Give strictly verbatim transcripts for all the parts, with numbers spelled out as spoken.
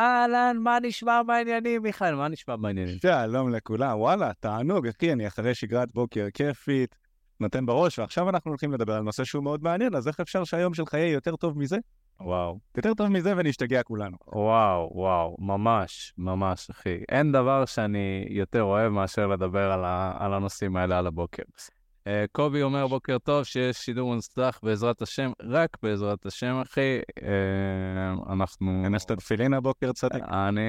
אהלן, מה נשמע בעניינים, מיכאל? מה נשמע בעניינים? שלום לכולם, וואלה, תענוג, אחי, אני אחרי שגרת בוקר כיפית, נותן בראש, ועכשיו אנחנו הולכים לדבר על נושא שהוא מאוד מעניין, אז איך אפשר שהיום של חיי יותר טוב מזה? וואו. יותר טוב מזה ונשתגע כולנו. וואו, וואו, ממש, ממש, אחי. אין דבר שאני יותר אוהב מאשר לדבר על, ה- על הנושאים האלה על הבוקר. Uh, קובי אומר בוקר טוב, שיש שידור מוצלח בעזרת השם, רק בעזרת השם, אחי. Uh, אנחנו... אין שתתפילין הבוקר צדק. אני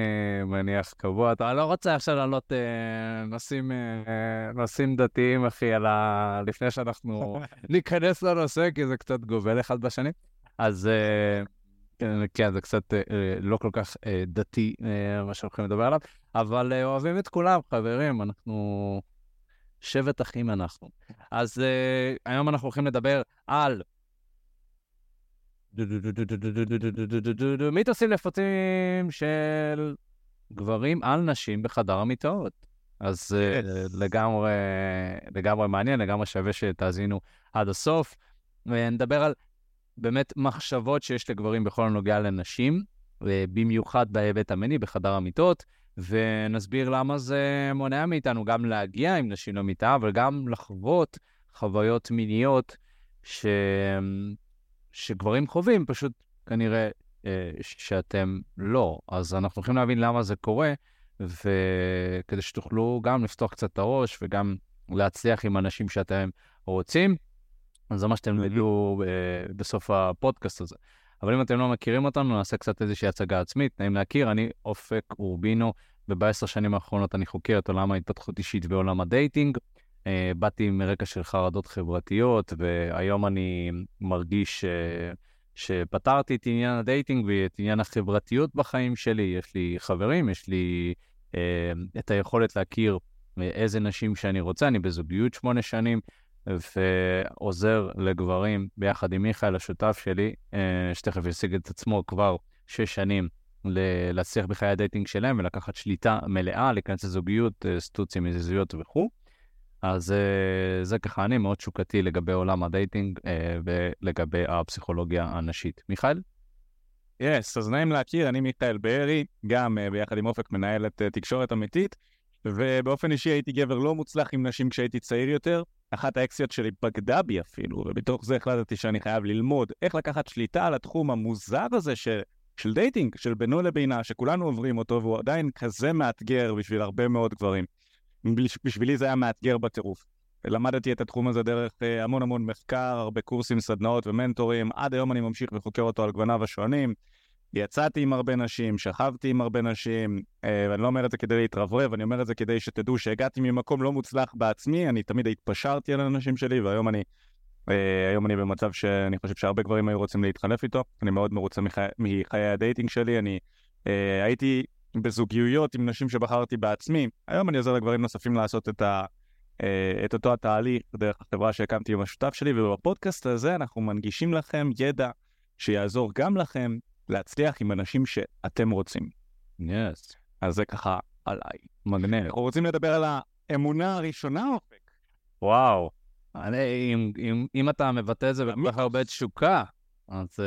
מניח קבוע. אתה לא רוצה עכשיו לעלות uh, נושאים, uh, נושאים דתיים, אחי, על ה... לפני שאנחנו ניכנס לנושא, כי זה קצת גובל אחד בשני. אז כן, זה קצת לא כל כך דתי מה שהולכים לדבר עליו, אבל אוהבים את כולם, חברים, אנחנו שבט אחים אנחנו. אז היום אנחנו הולכים לדבר על מיתוסים נפוצים של גברים על נשים בחדר המיטות. אז לגמרי, לגמרי מעניין, לגמרי שווה שתאזינו עד הסוף. נדבר על באמת מחשבות שיש לגברים בכל הנוגע לנשים, במיוחד בהיבט המיני בחדר המיטות, ונסביר למה זה מונע מאיתנו גם להגיע עם נשים למיטה, אבל גם לחוות חוויות מיניות ש... שגברים חווים, פשוט כנראה שאתם לא. אז אנחנו הולכים להבין למה זה קורה, וכדי שתוכלו גם לפתוח קצת את הראש, וגם להצליח עם אנשים שאתם רוצים. זה מה שאתם נדלו uh, בסוף הפודקאסט הזה. אבל אם אתם לא מכירים אותנו, נעשה קצת איזושהי הצגה עצמית. נעים להכיר, אני אופק אורבינו, וב-עשר שנים האחרונות אני חוקר את עולם ההתפתחות אישית ועולם הדייטינג. Uh, באתי מרקע של חרדות חברתיות, והיום אני מרגיש uh, שפתרתי את עניין הדייטינג ואת עניין החברתיות בחיים שלי. יש לי חברים, יש לי uh, את היכולת להכיר איזה נשים שאני רוצה. אני בזוגיות שמונה שנים, ועוזר לגברים ביחד עם מיכאל, השותף שלי, שתכף ישיג את עצמו כבר שש שנים להצליח בחיי הדייטינג שלהם ולקחת שליטה מלאה, להיכנס לזוגיות, סטוצים, מזיזויות וכו'. אז זה ככה, אני מאוד שוקתי לגבי עולם הדייטינג ולגבי הפסיכולוגיה הנשית. מיכאל? יס, yes, אז נעים להכיר, אני מיכאל בירי, גם ביחד עם אופק מנהלת תקשורת אמיתית, ובאופן אישי הייתי גבר לא מוצלח עם נשים כשהייתי צעיר יותר. אחת האקסיות שלי בגדה בי אפילו, ובתוך זה החלטתי שאני חייב ללמוד איך לקחת שליטה על התחום המוזר הזה של, של דייטינג, של בינו לבינה, שכולנו עוברים אותו, והוא עדיין כזה מאתגר בשביל הרבה מאוד גברים. בשבילי זה היה מאתגר בטירוף. למדתי את התחום הזה דרך המון המון מחקר, הרבה קורסים, סדנאות ומנטורים. עד היום אני ממשיך וחוקר אותו על גווניו השונים. יצאתי עם הרבה נשים, שכבתי עם הרבה נשים, ואני לא אומר את זה כדי להתרברב, אני אומר את זה כדי שתדעו שהגעתי ממקום לא מוצלח בעצמי, אני תמיד התפשרתי על הנשים שלי, והיום אני, היום אני במצב שאני חושב שהרבה גברים היו רוצים להתחלף איתו, אני מאוד מרוצה מחיי הדייטינג שלי, אני הייתי בזוגיות עם נשים שבחרתי בעצמי, היום אני עוזר לגברים נוספים לעשות את ה... את אותו התהליך דרך החברה שהקמתי עם השותף שלי, ובפודקאסט הזה אנחנו מנגישים לכם ידע שיעזור גם לכם להצליח עם אנשים שאתם רוצים. Yes. אז זה ככה עליי. מגנב. אנחנו רוצים לדבר על האמונה הראשונה, אופק. וואו. אני, אם, אם, אם אתה מבטא את זה בכך הרבה תשוקה, אז,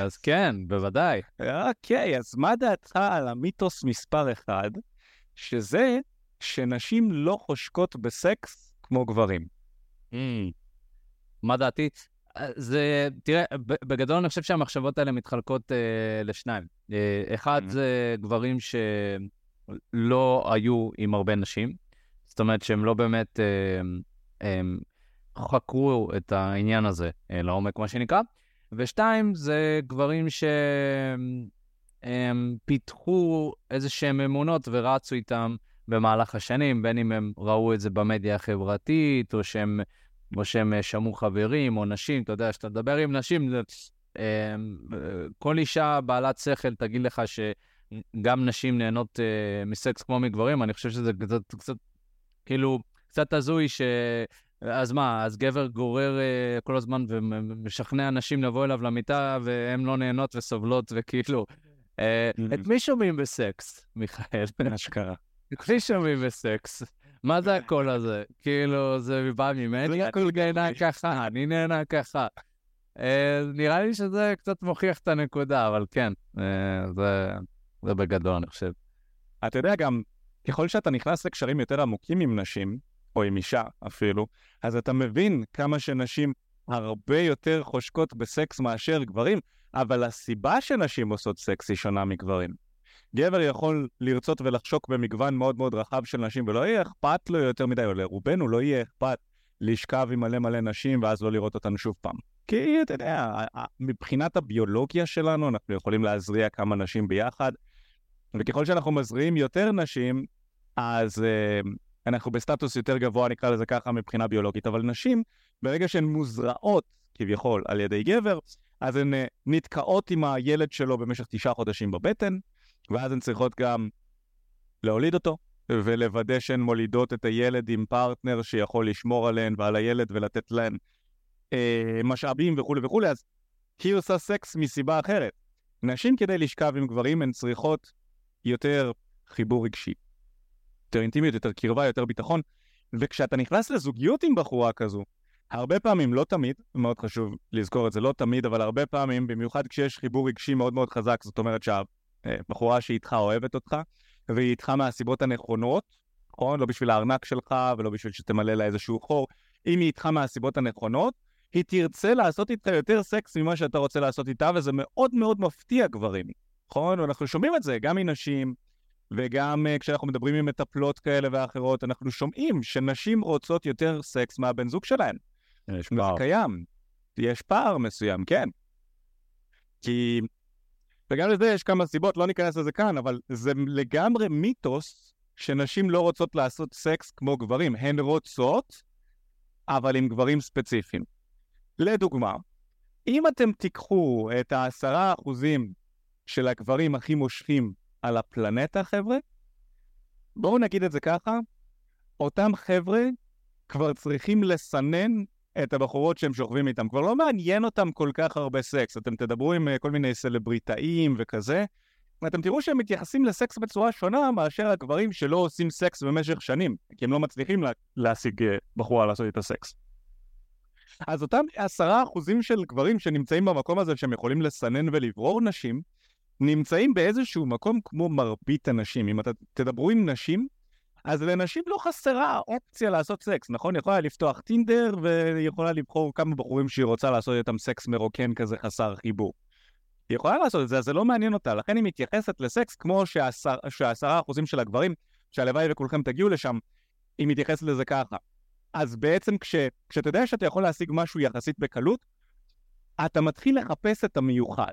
אז כן, בוודאי. אוקיי, אז מה דעתך על המיתוס מספר אחד, שזה שנשים לא חושקות בסקס כמו גברים? Mm. מה דעתי? זה, תראה, בגדול אני חושב שהמחשבות האלה מתחלקות אה, לשניים. אה, אחד mm-hmm. זה גברים שלא היו עם הרבה נשים, זאת אומרת שהם לא באמת אה, אה, חקרו את העניין הזה אה, לעומק, מה שנקרא. ושתיים, זה גברים שפיתחו איזשהם אמונות ורצו איתם במהלך השנים, בין אם הם ראו את זה במדיה החברתית, או שהם... או שהם שמעו חברים או נשים, אתה יודע, שאתה מדבר עם נשים, כל אישה בעלת שכל תגיד לך שגם נשים נהנות מסקס כמו מגברים, אני חושב שזה קצת, קצת, כאילו, קצת הזוי ש... אז מה, אז גבר גורר כל הזמן ומשכנע נשים לבוא אליו למיטה, והן לא נהנות וסובלות וכאילו... את מי שומעים בסקס, מיכאל? אשכרה. את מי שומעים בסקס? מה זה הכל הזה? כאילו, זה בא ממני, הכל נהנה ככה, אני נהנה ככה. נראה לי שזה קצת מוכיח את הנקודה, אבל כן, זה בגדול, אני חושב. אתה יודע גם, ככל שאתה נכנס לקשרים יותר עמוקים עם נשים, או עם אישה אפילו, אז אתה מבין כמה שנשים הרבה יותר חושקות בסקס מאשר גברים, אבל הסיבה שנשים עושות סקס היא שונה מגברים. גבר יכול לרצות ולחשוק במגוון מאוד מאוד רחב של נשים, ולא יהיה אכפת לו יותר מדי, או לרובנו לא יהיה אכפת להשכב עם מלא מלא נשים, ואז לא לראות אותנו שוב פעם. כי אתה יודע, מבחינת הביולוגיה שלנו, אנחנו יכולים להזריע כמה נשים ביחד, וככל שאנחנו מזריעים יותר נשים, אז uh, אנחנו בסטטוס יותר גבוה, נקרא לזה ככה, מבחינה ביולוגית. אבל נשים, ברגע שהן מוזרעות, כביכול, על ידי גבר, אז הן uh, נתקעות עם הילד שלו במשך תשעה חודשים בבטן, ואז הן צריכות גם להוליד אותו, ולוודא שהן מולידות את הילד עם פרטנר שיכול לשמור עליהן ועל הילד ולתת להן אה, משאבים וכו' וכו'. אז היא עושה סקס מסיבה אחרת. נשים כדי לשכב עם גברים הן צריכות יותר חיבור רגשי, יותר אינטימיות, יותר קרבה, יותר ביטחון. וכשאתה נכנס לזוגיות עם בחורה כזו, הרבה פעמים, לא תמיד, מאוד חשוב לזכור את זה, לא תמיד, אבל הרבה פעמים, במיוחד כשיש חיבור רגשי מאוד מאוד חזק, זאת אומרת שהבחורה שאיתך אוהבת אותך, והיא איתך מהסיבות הנכונות, נכון? לא בשביל הארנק שלך, ולא בשביל שתמלא לה איזשהו חור. אם היא איתך מהסיבות הנכונות, היא תרצה לעשות איתך יותר סקס ממה שאתה רוצה לעשות איתה, וזה מאוד מאוד מפתיע גברים, נכון? ואנחנו שומעים את זה, גם מנשים, וגם uh, כשאנחנו מדברים עם מטפלות כאלה ואחרות, אנחנו שומעים שנשים רוצות יותר סקס מהבן זוג שלהן. יש פער. זה קיים. יש פער מסוים, כן. כי... וגם לזה יש כמה סיבות, לא ניכנס לזה כאן, אבל זה לגמרי מיתוס שנשים לא רוצות לעשות סקס כמו גברים. הן רוצות, אבל עם גברים ספציפיים. לדוגמה, אם אתם תיקחו את העשרה אחוזים של הגברים הכי מושכים על הפלנטה, חבר'ה, בואו נגיד את זה ככה, אותם חבר'ה כבר צריכים לסנן את הבחורות שהם שוכבים איתם, כבר לא מעניין אותם כל כך הרבה סקס. אתם תדברו עם כל מיני סלבריטאים וכזה, ואתם תראו שהם מתייחסים לסקס בצורה שונה מאשר הגברים שלא עושים סקס במשך שנים, כי הם לא מצליחים לה, להשיג בחורה לעשות את הסקס. אז אותם עשרה אחוזים של גברים שנמצאים במקום הזה, שהם יכולים לסנן ולברור נשים, נמצאים באיזשהו מקום כמו מרבית הנשים. אם אתה תדברו עם נשים, אז לנשים לא חסרה אופציה לעשות סקס, נכון? יכולה לפתוח טינדר, ויכולה לבחור כמה בחורים שהיא רוצה לעשות איתם סקס מרוקן כזה חסר חיבור. היא יכולה לעשות את זה, אז זה לא מעניין אותה, לכן היא מתייחסת לסקס כמו שעשר, שעשרה אחוזים של הגברים, שהלוואי וכולכם תגיעו לשם, היא מתייחסת לזה ככה. אז בעצם כש, כשאתה יודע שאתה יכול להשיג משהו יחסית בקלות, אתה מתחיל לחפש את המיוחד,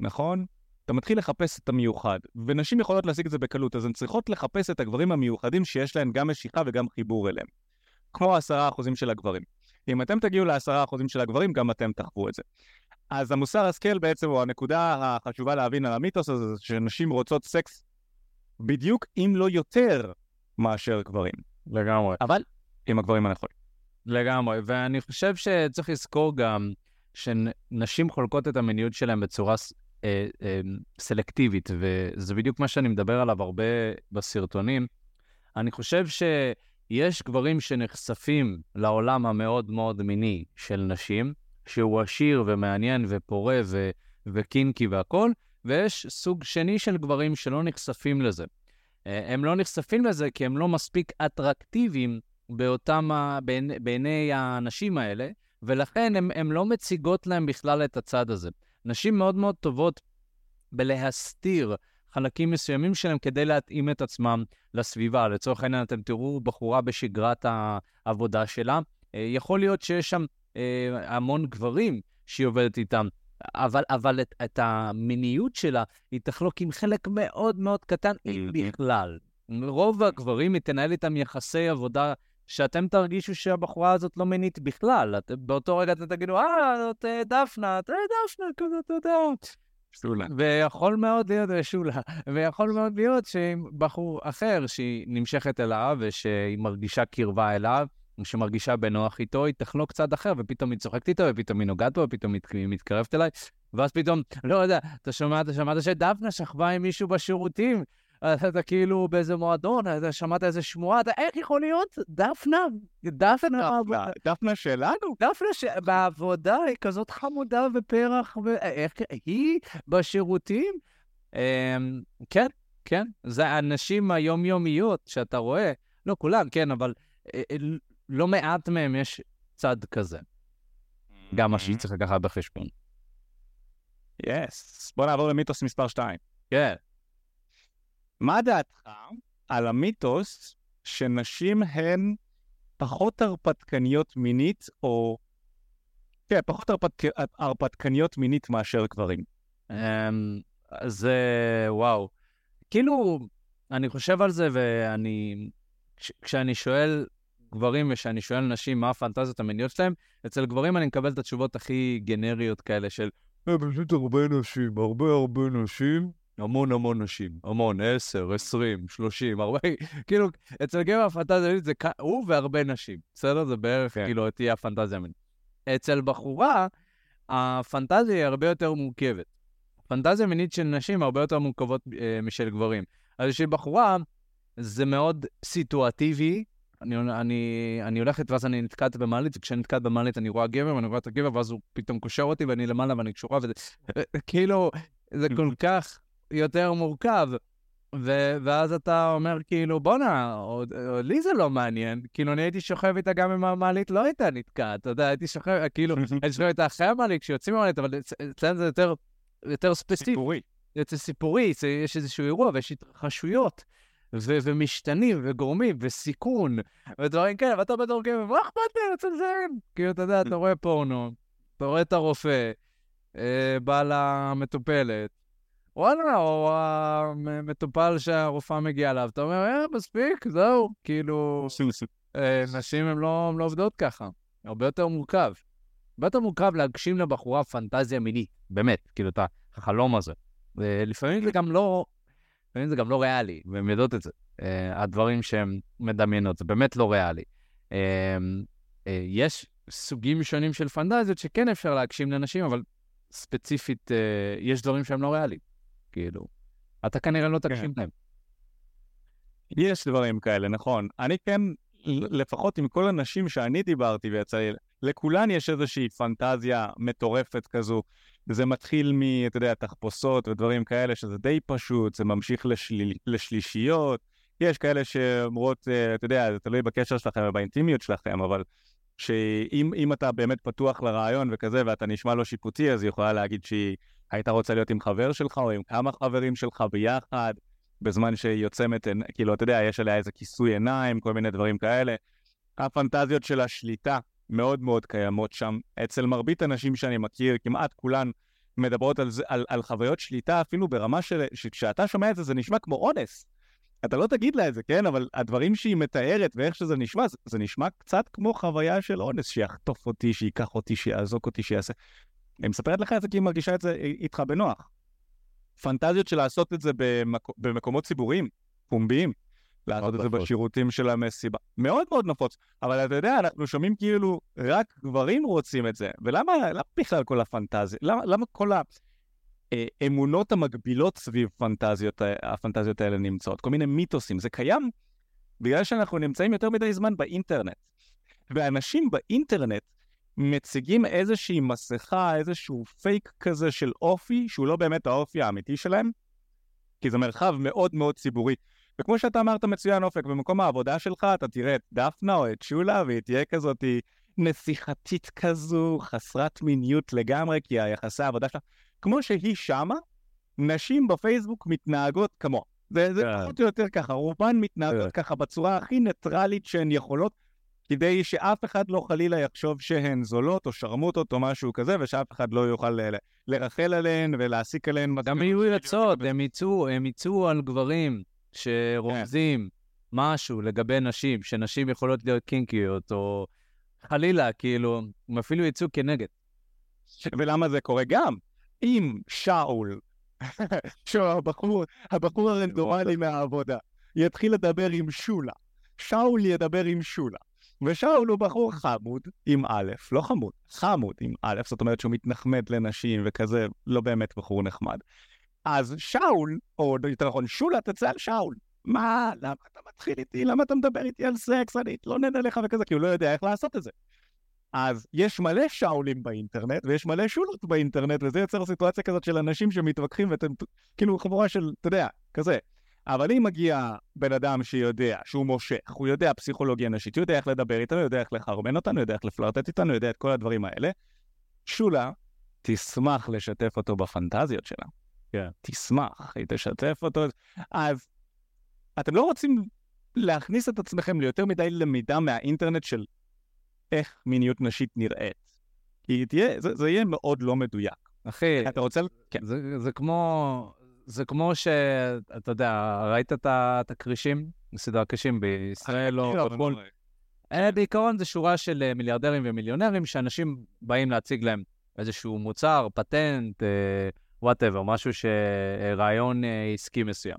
נכון? אתה מתחיל לחפש את המיוחד, ונשים יכולות להשיג את זה בקלות, אז הן צריכות לחפש את הגברים המיוחדים שיש להן גם משיכה וגם חיבור אליהם. כמו עשרה אחוזים של הגברים. אם אתם תגיעו לעשרה אחוזים של הגברים, גם אתם תחוו את זה. אז המוסר השכל בעצם, הוא הנקודה החשובה להבין על המיתוס הזה, שנשים רוצות סקס בדיוק אם לא יותר מאשר גברים. לגמרי. אבל עם הגברים הנכונים. לגמרי, ואני חושב שצריך לזכור גם שנשים חולקות את המיניות שלהם בצורה סלקטיבית, וזה בדיוק מה שאני מדבר עליו הרבה בסרטונים. אני חושב שיש גברים שנחשפים לעולם המאוד מאוד מיני של נשים, שהוא עשיר ומעניין ופורה ו- וקינקי והכל, ויש סוג שני של גברים שלא נחשפים לזה. הם לא נחשפים לזה כי הם לא מספיק אטרקטיביים באותם ה- בעיני, בעיני האנשים האלה, ולכן הם, הם לא מציגות להם בכלל את הצד הזה. נשים מאוד מאוד טובות בלהסתיר חלקים מסוימים שלהם כדי להתאים את עצמם לסביבה. לצורך העניין, אתם תראו בחורה בשגרת העבודה שלה. יכול להיות שיש שם המון גברים שהיא עובדת איתם, אבל, אבל את, את המיניות שלה היא תחלוק עם חלק מאוד מאוד קטן, אם בכלל. רוב הגברים היא תנהל איתם יחסי עבודה שאתם תרגישו שהבחורה הזאת לא מינית בכלל. באותו רגע אתם תגידו, אה, זאת דפנה, זאת דפנה, כזאת יודעת. שולה. ויכול מאוד להיות, שולה, ויכול מאוד להיות שבחור אחר שהיא נמשכת אליו ושהיא מרגישה קרבה אליו, שמרגישה בנוח איתו, היא תחלוק צד אחר, ופתאום היא צוחקת איתו, ופתאום היא נוגעת בו, ופתאום היא מתקרבת אליי, ואז פתאום, לא יודע, אתה שומע, אתה שומע, אתה שומע, דפנה שכבה עם מישהו בשירותים, אתה כאילו באיזה מועדון, אתה שמעת איזה שמועה, אתה איך יכול להיות? דפנה, דפנה, דפנה שלנו? דפנה שבעבודה היא כזאת חמודה ופרח, ואיך היא בשירותים? כן, כן, זה האנשים היומיומיות שאתה רואה, לא כולם, כן, אבל לא מעט מהם יש צד כזה. גם מה שצריך לקחת בחשבון. יס, בוא נעבור למיתוס מספר שתיים. כן. מה דעתך על המיתוס שנשים הן פחות הרפתקניות מינית, או... כן, פחות הרפתקניות מינית מאשר גברים. זה, וואו. כאילו, אני חושב על זה, ואני... כשאני שואל גברים, ושאני שואל נשים מה הפנטזיות המיניות שלהם, אצל גברים אני מקבל את התשובות הכי גנריות כאלה של... פשוט הרבה נשים, הרבה הרבה נשים. המון המון נשים, המון, עשר, עשרים, שלושים, הרבה, כאילו, אצל גבר הפנטזיה מינית זה הוא והרבה נשים, בסדר? זה בערך, כאילו, תהיה הפנטזיה מינית. אצל בחורה, הפנטזיה היא הרבה יותר מורכבת. הפנטזיה מינית של נשים הרבה יותר מורכבות משל גברים. אז של בחורה, זה מאוד סיטואטיבי, אני, אני, אני הולכת ואז אני נתקעת במעלית, וכשאני נתקעת במעלית אני רואה גבר, ואני רואה את הגבר, ואז הוא פתאום קושר אותי, ואני למעלה ואני קשורה, וזה, כאילו, זה כל כך יותר מורכב, ו- ואז אתה אומר, כאילו, בונה, או, או, לי זה לא מעניין, כאילו, אני הייתי שוכב איתה גם אם המעלית לא הייתה נתקעת, אתה יודע, הייתי שוכב, כאילו, הייתי שוכב איתה אחרי המעלית, כשיוצאים מהמעלית, אבל אצלנו זה יותר, יותר ספציפי. סיפורי. זה סיפורי, זה, יש איזשהו אירוע, ויש התרחשויות. ו- ומשתנים וגורמים וסיכון ודברים כאלה, ואתה בדורגים ומה אכפת לי לצלזם? כאילו אתה יודע, אתה רואה פורנו, אתה רואה את הרופא, אה, בעל המטופלת, וואלה, או המטופל שהרופאה מגיעה אליו, אתה אומר, אה, מספיק, זהו, כאילו, אה, נשים הן לא, לא עובדות ככה, הרבה יותר מורכב, הרבה יותר מורכב להגשים לבחורה פנטזיה מינית, באמת, כאילו את החלום הזה, ולפעמים זה גם לא... לפעמים זה גם לא ריאלי, והם יודעות את זה. Uh, הדברים שהם מדמיינות, זה באמת לא ריאלי. Uh, uh, יש סוגים שונים של פנטזיות שכן אפשר להגשים לאנשים, אבל ספציפית, uh, יש דברים שהם לא ריאליים. כאילו, אתה כנראה לא תגשים להם. יש דברים כאלה, נכון. אני כן, לפחות עם כל הנשים שאני דיברתי ויצאי, לכולן יש איזושהי פנטזיה מטורפת כזו. זה מתחיל מ, אתה יודע, תחפושות ודברים כאלה, שזה די פשוט, זה ממשיך לשל... לשלישיות. יש כאלה שאומרות, אתה יודע, זה תלוי בקשר שלכם ובאינטימיות שלכם, אבל שאם אם אתה באמת פתוח לרעיון וכזה, ואתה נשמע לו שיפוטי, אז היא יכולה להגיד שהיא הייתה רוצה להיות עם חבר שלך, או עם כמה חברים שלך ביחד, בזמן שהיא יוצמת, כאילו, אתה יודע, יש עליה איזה כיסוי עיניים, כל מיני דברים כאלה. הפנטזיות של השליטה, מאוד מאוד קיימות שם. אצל מרבית אנשים שאני מכיר, כמעט כולן מדברות על, זה, על, על חוויות שליטה, אפילו ברמה של, שכשאתה שומע את זה, זה נשמע כמו אונס. אתה לא תגיד לה את זה, כן? אבל הדברים שהיא מתארת ואיך שזה נשמע, זה, זה נשמע קצת כמו חוויה של אונס, שיחטוף אותי, שיקח אותי, שיעזוק אותי, שיעשה. היא מספרת לך את זה כי היא מרגישה את זה איתך בנוח. פנטזיות של לעשות את זה במקו, במקומות ציבוריים, פומביים. לעשות את זה בשירותים של המסיבה. מאוד מאוד נפוץ. אבל אתה יודע, אנחנו שומעים כאילו רק גברים רוצים את זה. ולמה בכלל כל הפנטזיה? למה, למה כל האמונות המקבילות סביב פנטזיות, הפנטזיות האלה נמצאות? כל מיני מיתוסים. זה קיים בגלל שאנחנו נמצאים יותר מדי זמן באינטרנט. ואנשים באינטרנט מציגים איזושהי מסכה, איזשהו פייק כזה של אופי, שהוא לא באמת האופי האמיתי שלהם, כי זה מרחב מאוד מאוד ציבורי. וכמו שאתה אמרת מצוין אופק, במקום העבודה שלך אתה תראה את דפנה או את שולה, והיא תהיה כזאת נסיכתית כזו, חסרת מיניות לגמרי, כי היחסי העבודה שלה, כמו שהיא שמה, נשים בפייסבוק מתנהגות כמו. זה, זה פחות או יותר ככה, רובן מתנהגות ככה בצורה הכי ניטרלית שהן יכולות, כדי שאף אחד לא חלילה יחשוב שהן זולות או שרמוטות או משהו כזה, ושאף אחד לא יוכל ל- ל- לרחל עליהן ולהסיק עליהן. גם יהיו ירצות, הם ייצאו, הם ייצאו על גברים. שרומזים משהו לגבי נשים, שנשים יכולות להיות קינקיות, או חלילה, כאילו, הם אפילו יצאו כנגד. ולמה זה קורה גם? אם שאול, שהבחור, הבחור הרנדומלי מהעבודה, יתחיל לדבר עם שולה, שאול ידבר עם שולה, ושאול הוא בחור חמוד עם א', לא חמוד, חמוד עם א', זאת אומרת שהוא מתנחמד לנשים וכזה, לא באמת בחור נחמד. אז שאול, או יותר נכון, שולה תצא על שאול. מה? למה אתה מתחיל איתי? למה אתה מדבר איתי על סקס? אני לא נהנה לך וכזה, כי הוא לא יודע איך לעשות את זה. אז יש מלא שאולים באינטרנט, ויש מלא שולות באינטרנט, וזה יוצר סיטואציה כזאת של אנשים שמתווכחים, ואתם, כאילו חבורה של, אתה יודע, כזה. אבל אם מגיע בן אדם שיודע, שהוא מושך, הוא יודע פסיכולוגיה נשית, הוא יודע איך לדבר איתנו, יודע איך לחרבן אותנו, יודע איך לפלרטט איתנו, יודע את כל הדברים האלה, שולה תשמח לשתף אותו בפנטזיות שלה. כן. תשמח, היא תשתף אותו. אז אתם לא רוצים להכניס את עצמכם ליותר מדי למידה מהאינטרנט של איך מיניות נשית נראית. כי תהיה, זה, זה יהיה מאוד לא מדויק. אחי, אתה רוצה... כן. זה, זה כמו... זה כמו שאתה יודע, ראית את הקרישים, סדרה קרישים בישראל או פוטבול. בעיקרון זה שורה של מיליארדרים ומיליונרים, שאנשים באים להציג להם איזשהו מוצר, פטנט, whatever, משהו שרעיון עסקי מסוים.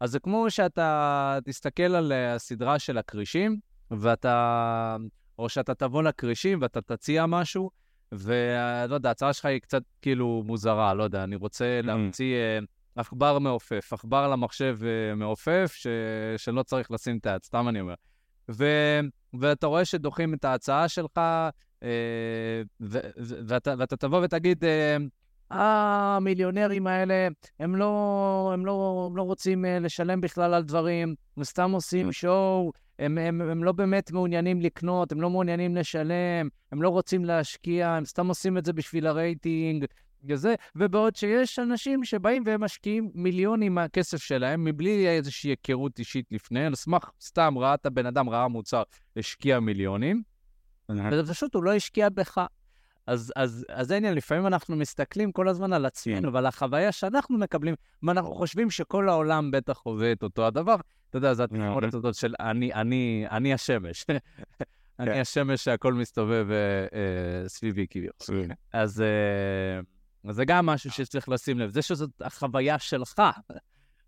אז זה כמו שאתה תסתכל על הסדרה של הקרישים, ואתה, או שאתה תבוא לקרישים ואתה תציע משהו, ולא יודע, ההצעה שלך היא קצת כאילו מוזרה, לא יודע, אני רוצה להמציא... עכבר מעופף, עכבר למחשב מעופף, ש... שלא צריך לשים את ההצעה, סתם אני אומר. ו... ואתה רואה שדוחים את ההצעה שלך, ו... ו... ואתה, ואתה תבוא ותגיד, אה, המיליונרים האלה, הם לא, הם לא, הם לא רוצים לשלם בכלל על דברים, הם סתם עושים שואו, הם, הם, הם לא באמת מעוניינים לקנות, הם לא מעוניינים לשלם, הם לא רוצים להשקיע, הם סתם עושים את זה בשביל הרייטינג, כזה, ובעוד שיש אנשים שבאים והם משקיעים מיליונים מהכסף שלהם, מבלי איזושהי היכרות אישית לפני, על סמך סתם ראה את הבן אדם, ראה מוצר, השקיע מיליונים, וזה פשוט הוא לא השקיע בך. אז, אז, אז עניין, לפעמים אנחנו מסתכלים כל הזמן על עצמנו, ועל החוויה שאנחנו מקבלים, ואנחנו חושבים שכל העולם בטח חווה את אותו הדבר, אתה יודע, זה התמרות הזאת של אני, אני, אני השמש. אני השמש שהכל מסתובב סביבי כביכול. אז... זה גם משהו שצריך לשים לב. זה שזאת החוויה שלך,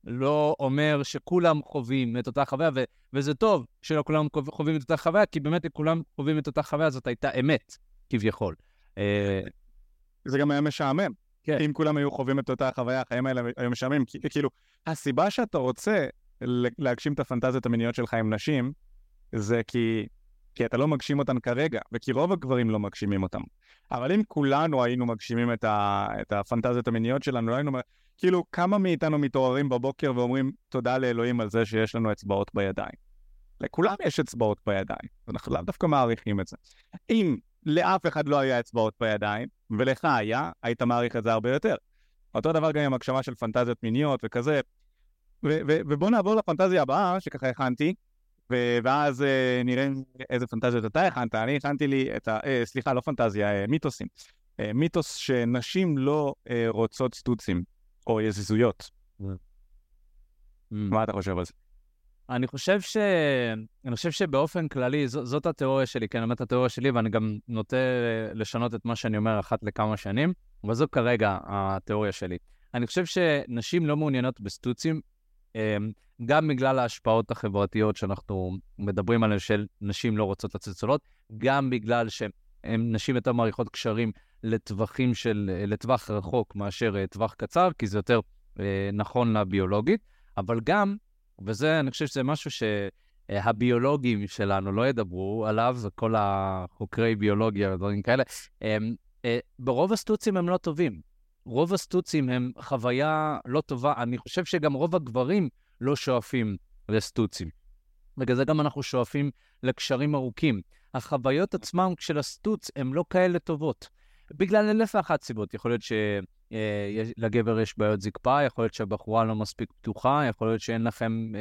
לא אומר שכולם חווים את אותה חוויה, ו- וזה טוב שלא כולם חווים את אותה חוויה, כי באמת כולם חווים את אותה חוויה, זאת הייתה אמת, כביכול. זה גם היה משעמם. כן. אם כולם היו חווים את אותה חוויה, החיים האלה היו משעמם. כאילו, הסיבה שאתה רוצה להגשים את הפנטזיות המיניות שלך עם נשים, זה כי... כי אתה לא מגשים אותן כרגע, וכי רוב הגברים לא מגשימים אותם. אבל אם כולנו היינו מגשימים את, ה... את הפנטזיות המיניות שלנו, לא היינו... כאילו, כמה מאיתנו מתעוררים בבוקר ואומרים תודה לאלוהים על זה שיש לנו אצבעות בידיים. לכולם יש אצבעות בידיים, ואנחנו לא דווקא מעריכים את זה. אם לאף אחד לא היה אצבעות בידיים, ולך היה, היית מעריך את זה הרבה יותר. אותו דבר גם עם הגשמה של פנטזיות מיניות וכזה. ו- ו- ובוא נעבור לפנטזיה הבאה, שככה הכנתי, ואז נראה איזה פנטזיות אתה הכנת. אני הכנתי לי את ה... סליחה, לא פנטזיה, מיתוסים. מיתוס שנשים לא רוצות סטוצים, או יזיזויות. מה אתה חושב על זה? אני חושב ש... אני חושב שבאופן כללי, זאת התיאוריה שלי, כן, זאת התיאוריה שלי, ואני גם נוטה לשנות את מה שאני אומר אחת לכמה שנים, אבל זו כרגע התיאוריה שלי. אני חושב שנשים לא מעוניינות בסטוצים, גם בגלל ההשפעות החברתיות שאנחנו מדברים עליהן של נשים לא רוצות הצצולות, גם בגלל שנשים יותר מעריכות קשרים לטווחים של, לטווח רחוק מאשר טווח קצר, כי זה יותר נכון לביולוגית, אבל גם, וזה אני חושב שזה משהו שהביולוגים שלנו לא ידברו עליו, זה כל החוקרי ביולוגיה ודברים כאלה, ברוב הסטוצים הם לא טובים. רוב הסטוצים הם חוויה לא טובה. אני חושב שגם רוב הגברים לא שואפים לסטוצים. בגלל זה גם אנחנו שואפים לקשרים ארוכים. החוויות עצמם של הסטוץ הם לא כאלה טובות. בגלל אלף ואחת סיבות. יכול להיות שלגבר יש בעיות זקפה, יכול להיות שהבחורה לא מספיק פתוחה, יכול להיות שאין לכם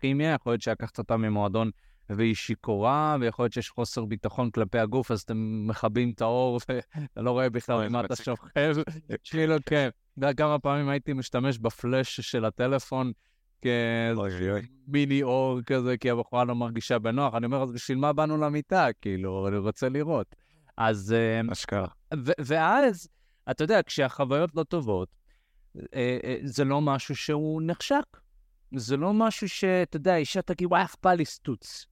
כימיה, יכול להיות שהקחת אותה ממועדון והיא שיקורה, ויכול להיות שיש חוסר ביטחון כלפי הגוף, אז אתם מכבים את האור, ואתה לא רואה בכלל מה אתה שוכב. כאילו, כן. כמה פעמים הייתי משתמש בפלש של הטלפון, כמיני אור כזה, כי הבחורה לא מרגישה בנוח. אני אומר, אז בשביל מה באנו למיטה? כאילו, אני רוצה לראות. אז... אשכרה. ואז, אתה יודע, כשהחוויות לא טובות, זה לא משהו שהוא נחשק. זה לא משהו שאתה יודע, אישה תגיד, וואי, אכפה לי סטוץ.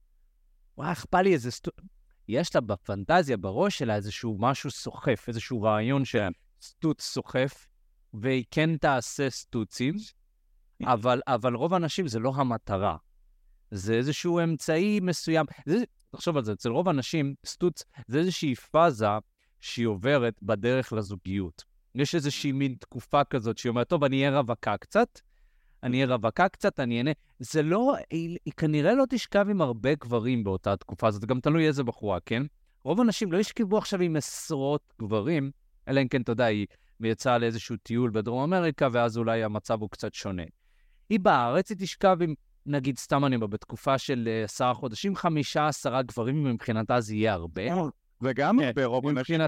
וואי, אכפה לי איזה סטוץ. יש לה בפנטזיה, בראש שלה, איזשהו משהו סוחף, איזשהו רעיון שסטוץ סוחף, והיא כן תעשה סטוצים, אבל, אבל רוב האנשים זה לא המטרה. זה איזשהו אמצעי מסוים. זה, תחשוב על זה, אצל רוב האנשים, סטוץ זה איזושהי פאזה שהיא עוברת בדרך לזוגיות. יש איזושהי מין תקופה כזאת שהיא אומרת, טוב, אני אהיה רווקה קצת, אני אהיה רווקה קצת, אני אהנה. זה לא, היא, היא כנראה לא תשכב עם הרבה גברים באותה התקופה הזאת, גם תלוי איזה בחורה, כן? רוב האנשים לא ישכבו עכשיו עם עשרות גברים, אלא אם כן, תודה, היא יצאה לאיזשהו טיול בדרום אמריקה, ואז אולי המצב הוא קצת שונה. היא בארץ, היא תשכב עם, נגיד סתם אני, בתקופה של עשרה חודשים, חמישה, עשרה גברים, ומבחינתה זה יהיה הרבה. וגם ברוב אנשים,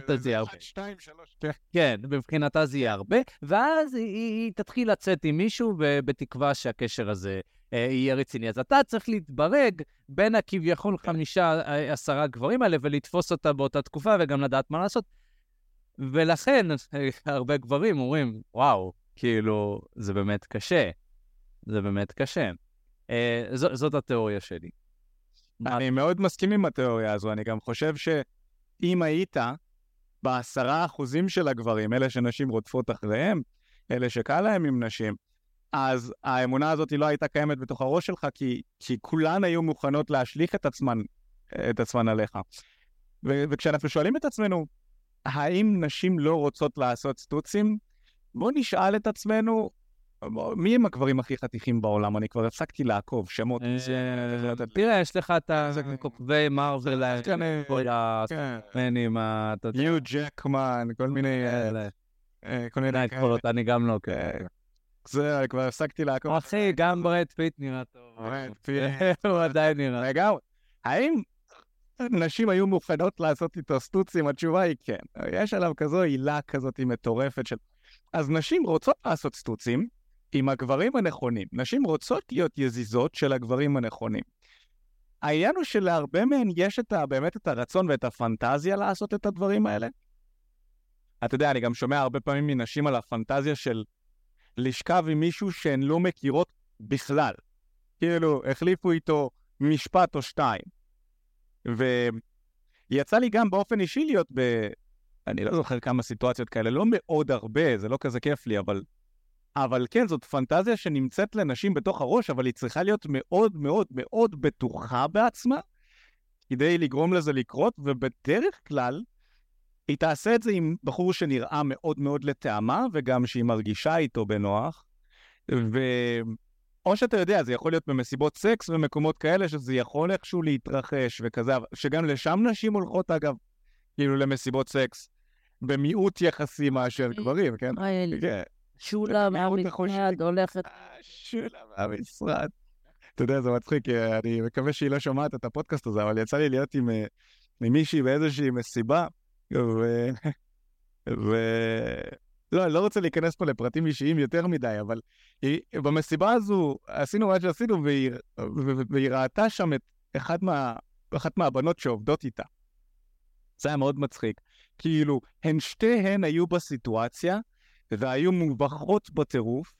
כן, מבחינתה זה יהיה הרבה, ואז היא תתחיל לצאת עם מישהו, בתקווה שהקשר הזה יהיה רציני. אז אתה צריך להתברג בין הכביכול חמישה, עשרה גברים האלה, ולתפוס אותה באותה תקופה, וגם לדעת מה לעשות. ולכן הרבה גברים אומרים, וואו, כאילו, זה באמת קשה. זה באמת קשה. זאת התיאוריה שלי. אני מאוד מסכים עם התיאוריה הזו, אני גם חושב שאם היית בעשרה אחוזים של הגברים, אלה שנשים רודפות אחריהם, אלה שקל להם עם נשים, אז האמונה הזאת לא הייתה קיימת בתוך הראש שלך, כי, כי כולן היו מוכנות להשליך את עצמן, את עצמן עליך. ו, וכשאנחנו שואלים את עצמנו, האם נשים לא רוצות לעשות סטוצים? בוא נשאל את עצמנו, מי הם הגברים הכי חתיכים בעולם? אני כבר הפסקתי לעקוב, שמות. תראה, יש לך את הכוכבי מארוול, כל הסטמנים, ניו ג'קמן, כל מיני... אני גם לא כאלה. זהו, אני כבר הפסקתי לעקוב. אחי, גם ברד פיט נראה טוב. ברד פיט. הוא עדיין נראה. רגע, האם... נשים היו מוכנות לעשות איתו סטוצים, התשובה היא כן. יש עליו כזו עילה כזאת מטורפת של... אז נשים רוצות לעשות סטוצים עם הגברים הנכונים. נשים רוצות להיות יזיזות של הגברים הנכונים. העניין הוא שלהרבה מהן יש את ה... באמת את הרצון ואת הפנטזיה לעשות את הדברים האלה. אתה יודע, אני גם שומע הרבה פעמים מנשים על הפנטזיה של לשכב עם מישהו שהן לא מכירות בכלל. כאילו, החליפו איתו משפט או שתיים. ויצא לי גם באופן אישי להיות ב... אני לא זוכר כמה סיטואציות כאלה, לא מאוד הרבה, זה לא כזה כיף לי, אבל... אבל כן, זאת פנטזיה שנמצאת לנשים בתוך הראש, אבל היא צריכה להיות מאוד מאוד מאוד בטוחה בעצמה, כדי לגרום לזה לקרות, ובדרך כלל היא תעשה את זה עם בחור שנראה מאוד מאוד לטעמה, וגם שהיא מרגישה איתו בנוח, ו... או שאתה יודע, זה יכול להיות במסיבות סקס ומקומות כאלה, שזה יכול איכשהו להתרחש וכזה, שגם לשם נשים הולכות, אגב, כאילו למסיבות סקס, במיעוט יחסי מאשר גברים, כן? שולה מהמשרד הולכת... שולה מהמשרד. אתה יודע, זה מצחיק, אני מקווה שהיא לא שומעת את הפודקאסט הזה, אבל יצא לי להיות עם מישהי באיזושהי מסיבה, ו... ו... לא, אני לא רוצה להיכנס פה לפרטים אישיים יותר מדי, אבל היא, במסיבה הזו עשינו מה שעשינו, והיא, והיא ראתה שם את אחד מה, אחת מהבנות שעובדות איתה. זה היה מאוד מצחיק. כאילו, הן שתיהן היו בסיטואציה, והיו מובחות בטירוף,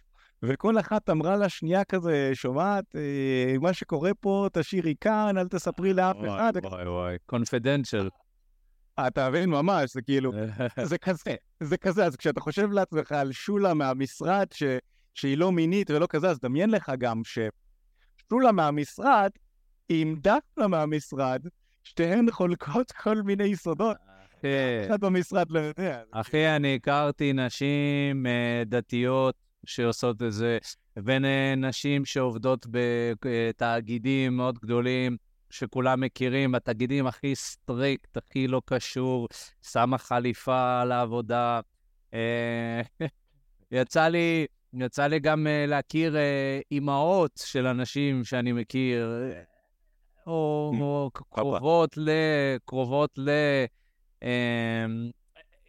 וכל אחת אמרה לה שנייה כזה, שומעת, מה שקורה פה, תשאירי כאן, אל תספרי לאף אחד. וואי, וואי, קונפידנציאל. אתה מבין ממש, זה כאילו, זה כזה, זה כזה, אז כשאתה חושב לעצמך על שולה מהמשרד ש, שהיא לא מינית ולא כזה, אז דמיין לך גם ששולה מהמשרד, עם דקלה מהמשרד, שתיהן חולקות כל מיני יסודות, אחד במשרד לא יודע. אחי, אני הכרתי נשים דתיות שעושות את זה, ונשים שעובדות בתאגידים מאוד גדולים, שכולם מכירים, התגידים הכי סטריקט, הכי לא קשור, שמה חליפה על העבודה. יצא לי, יצא לי גם להכיר אימהות של אנשים שאני מכיר, או, או קרובות ל... קרובות ל...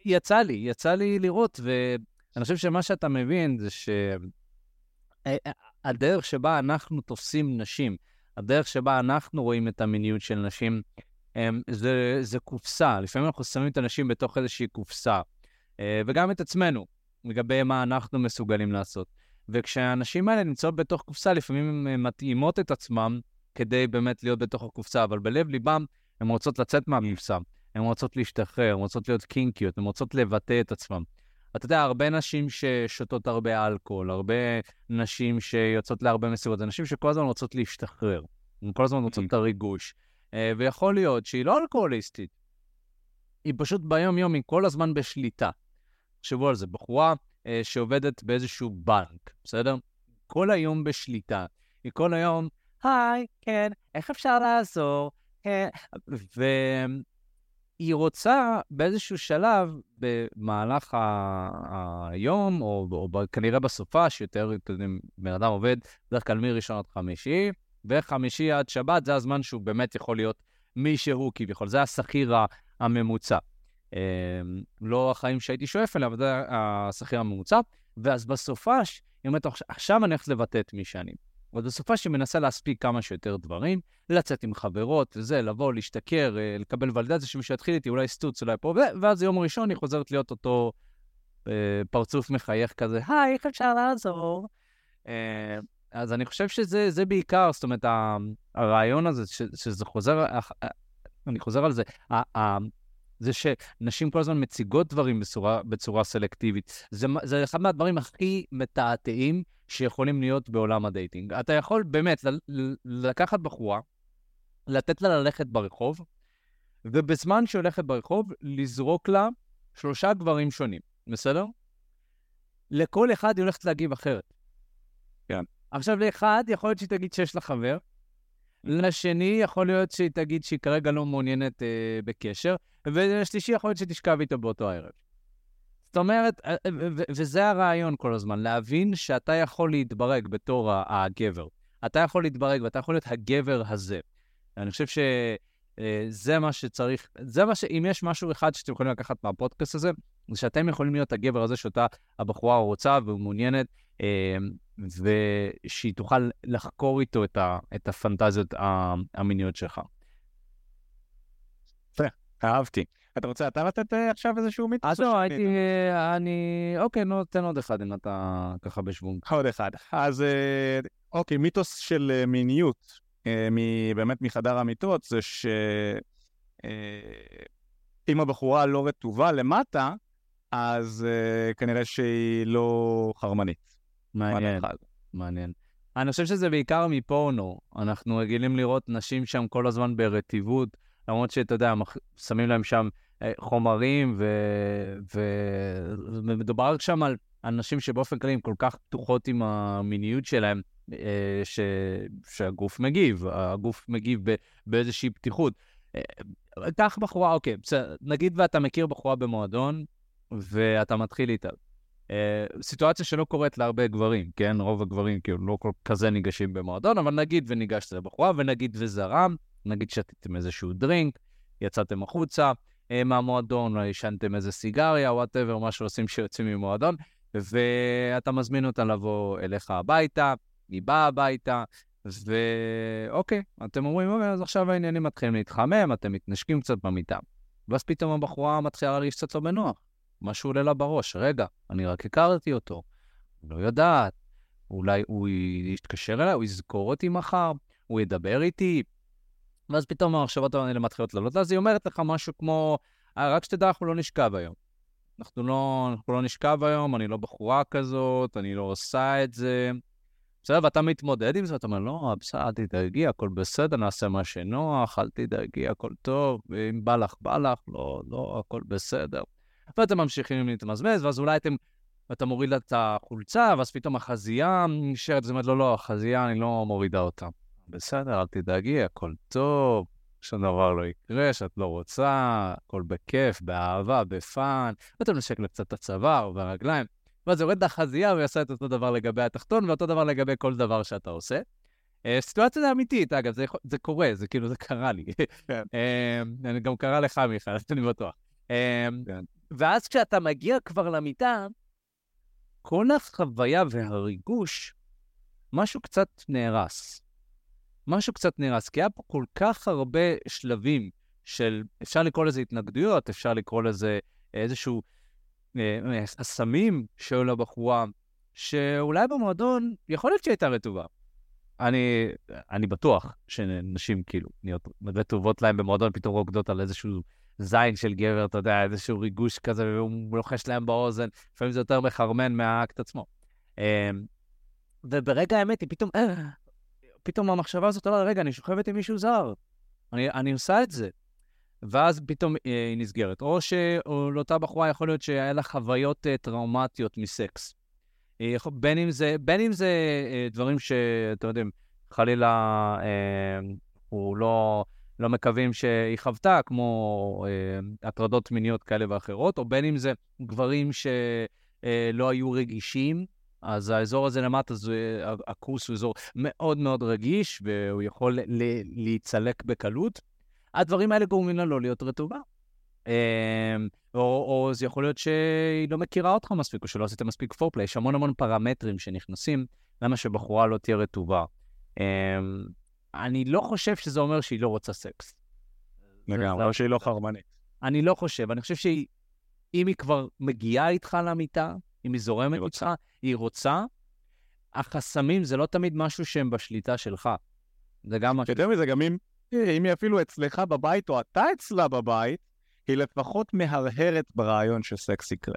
יצא לי, יצא לי לראות, ואני חושב שמה שאתה מבין זה שהדרך שבה אנחנו תופסים נשים, הדרך שבה אנחנו רואים את המיניות של נשים, זה, זה קופסה. לפעמים אנחנו שמים את הנשים בתוך איזושהי קופסה, וגם את עצמנו, לגבי מה אנחנו מסוגלים לעשות. וכשהנשים האלה נמצאות בתוך קופסה, לפעמים הן מתאימות את עצמם כדי באמת להיות בתוך הקופסה, אבל בלב ליבם הן רוצות לצאת מהקופסה, הן רוצות להשתחרר, הן רוצות להיות קינקיות, הן רוצות לבטא את עצמם. אתה יודע, הרבה נשים ששותות הרבה אלכוהול, הרבה נשים שיוצאות להרבה מסיבות, זה נשים שכל הזמן רוצות להשתחרר, כל הזמן רוצות את הריגוש. ויכול להיות שהיא לא אלכוהוליסטית, היא פשוט ביום יום היא כל הזמן בשליטה. תחשבו על זה, בחורה שעובדת באיזשהו בנק, בסדר? כל היום בשליטה, היא כל היום, היי, כן, איך אפשר לעזור? כן. והיא רוצה באיזשהו שלב במהלך ה- היום, או, או כנראה בסופה, שיותר בן אדם עובד, בדרך כלל מי ראשון עד חמישי, וחמישי עד שבת, זה הזמן שהוא באמת יכול להיות מישהו כביכול, זה השכיר הממוצע. לא החיים שהייתי שואף אליה, אבל זה השכיר הממוצע, ואז בסופה, היא אומרת, עכשיו אני הולכת לבטא את מי שאני. אבל בסופה שמנסה להספיק כמה שיותר דברים, לצאת עם חברות, זה, לבוא, להשתכר, לקבל ולדציה, שמישהו יתחיל איתי, אולי סטוץ, אולי פה, ואז יום ראשון היא חוזרת להיות אותו פרצוף מחייך כזה, היי, איך אפשר לעזור? אז אני חושב שזה בעיקר, זאת אומרת, הרעיון הזה, שזה חוזר, אני חוזר על זה, זה שנשים כל הזמן מציגות דברים בצורה, בצורה סלקטיבית. זה, זה אחד מהדברים הכי מתעתעים שיכולים להיות בעולם הדייטינג. אתה יכול באמת ל- לקחת בחורה, לתת לה ללכת ברחוב, ובזמן שהולכת ברחוב, לזרוק לה שלושה דברים שונים. בסדר? לכל אחד היא הולכת להגיב אחרת. כן. עכשיו, לאחד יכול להיות שהיא תגיד שיש לה חבר, לשני יכול להיות שהיא תגיד שהיא כרגע לא מעוניינת אה, בקשר, ולשלישי יכול להיות שתשכב איתו באותו הערב. זאת אומרת, ו- וזה הרעיון כל הזמן, להבין שאתה יכול להתברג בתור הגבר. אתה יכול להתברג ואתה יכול להיות הגבר הזה. אני חושב שזה מה שצריך, זה מה שאם יש משהו אחד שאתם יכולים לקחת מהפודקאסט הזה, זה שאתם יכולים להיות הגבר הזה שאותה הבחורה רוצה ומעוניינת, אה, ושהיא תוכל לחקור איתו את, ה, את הפנטזיות המיניות שלך. תראה, אהבתי. אתה רוצה, אתה לתת עכשיו איזשהו מיץ? אז לא, הייתי, אני... אוקיי, נותן עוד אחד אם אתה ככה בשבום. עוד אחד. אז אוקיי, מיתוס של מיניות, באמת מחדר המיתות, זה שאם הבחורה לא רטובה למטה, אז כנראה שהיא לא חרמנית. מעניין, מעניין. אני חושב שזה בעיקר מפורנו. אנחנו רגילים לראות נשים שם כל הזמן ברטיבות, למרות שאתה יודע, שמים להם שם חומרים, ומדובר שם על אנשים שבאופן כללי כל כך פתוחות עם המיניות שלהם, שהגוף מגיב, הגוף מגיב באיזושהי פתיחות. כך בחורה, אוקיי, נגיד ואתה מכיר בחורה במועדון, ואתה מתחיל איתה. סיטואציה שלא קורית להרבה גברים, כן? רוב הגברים כאילו לא כל כזה ניגשים במועדון, אבל נגיד וניגשת לבחורה, ונגיד וזרם, נגיד שתיתם איזשהו דרינק, יצאתם החוצה מהמועדון, ישנתם איזה סיגריה, whatever, מה שעושים שיוצאים ממועדון, ואתה מזמין אותה לבוא אליך הביתה, היא באה הביתה, ואוקיי, אתם אומרים, אוקיי, אז עכשיו העניינים מתחילים להתחמם, אתם מתנשקים קצת במיטה, ואז פתאום הבחורה מתחילה להרגיש קצת לא בנוח. משהו עולה לה בראש, רגע, אני רק הכרתי אותו, לא יודעת, אולי הוא יתקשר אליי, הוא יזכור אותי מחר, הוא ידבר איתי, ואז פתאום המחשבות האלה מתחילות לעלות, אז היא אומרת לך משהו כמו, רק שתדע, אנחנו לא נשכב היום, אנחנו לא, אנחנו לא נשכב היום, אני לא בחורה כזאת, אני לא עושה את זה, בסדר, ואתה מתמודד עם זה, אתה אומר, לא, בסדר, אל תדאגי, הכל בסדר, נעשה מה שנוח, אל תדאגי, הכל טוב, אם בא לך, בא לך, לא, לא, הכל בסדר. ואתם ממשיכים להתמזמז, ואז אולי אתם, אתה מוריד לה את החולצה, ואז פתאום החזייה נשארת, זאת אומרת, לא, לא, החזייה, אני לא מורידה אותה. בסדר, אל תדאגי, הכל טוב, שום דבר לא יקרה, שאת לא רוצה, הכל בכיף, באהבה, בפן, ואתם נשק לה קצת את הצוואר והרגליים, ואז יורד לחזייה, ויעשה את אותו דבר לגבי התחתון, ואותו דבר לגבי כל דבר שאתה עושה. סיטואציה זה אמיתית, אגב, זה, זה קורה, זה כאילו, זה קרה לי. אני גם קרה לך, מיכל, אני בטוח. ואז כשאתה מגיע כבר למיטה, כל החוויה והריגוש, משהו קצת נהרס. משהו קצת נהרס, כי היה פה כל כך הרבה שלבים של, אפשר לקרוא לזה התנגדויות, אפשר לקרוא לזה איזשהו אה, אסמים שעולה בחורה, שאולי במועדון יכול להיות שהייתה רטובה. אני, אני בטוח שנשים כאילו נהיות רטובות להם במועדון, פתאום רוקדות על איזשהו זין של גבר, אתה יודע, איזשהו ריגוש כזה, והוא לוחש להם באוזן, לפעמים זה יותר מחרמן מהאקט עצמו. וברגע האמת היא פתאום, פתאום המחשבה הזאת עולה, רגע, אני שוכבת עם מישהו זר, אני, אני עושה את זה. ואז פתאום אה, היא נסגרת. או שלאותה בחורה יכול להיות שהיה לה חוויות אה, טראומטיות מסקס. אה, בין אם זה, בין אם זה אה, דברים שאתם יודעים, חלילה אה, הוא לא, לא מקווים שהיא חוותה, כמו אה, הטרדות מיניות כאלה ואחרות, או בין אם זה גברים שלא היו רגישים, אז האזור הזה למטה, הקוס הוא אזור מאוד מאוד רגיש, והוא יכול להיצלק בקלות. הדברים האלה גורמים לה לא להיות רטובה. או זה יכול להיות שהיא לא מכירה אותך מספיק, או שלא עשית מספיק פורפליי. יש המון המון פרמטרים שנכנסים, למה שבחורה לא תהיה רטובה. אני לא חושב שזה אומר שהיא לא רוצה סקס. נגמר, או שהיא לא חרמנית. אני לא חושב. אני חושב שאם היא כבר מגיעה איתך למיטה, אם היא זורמת איתך, היא רוצה. החסמים זה לא תמיד משהו שהם בשליטה שלך. זה גם משהו. יותר מזה, גם אם היא אפילו אצלך בבית, או אתה אצלה בבית, היא לפחות מהרהרת ברעיון שסקס יקרה.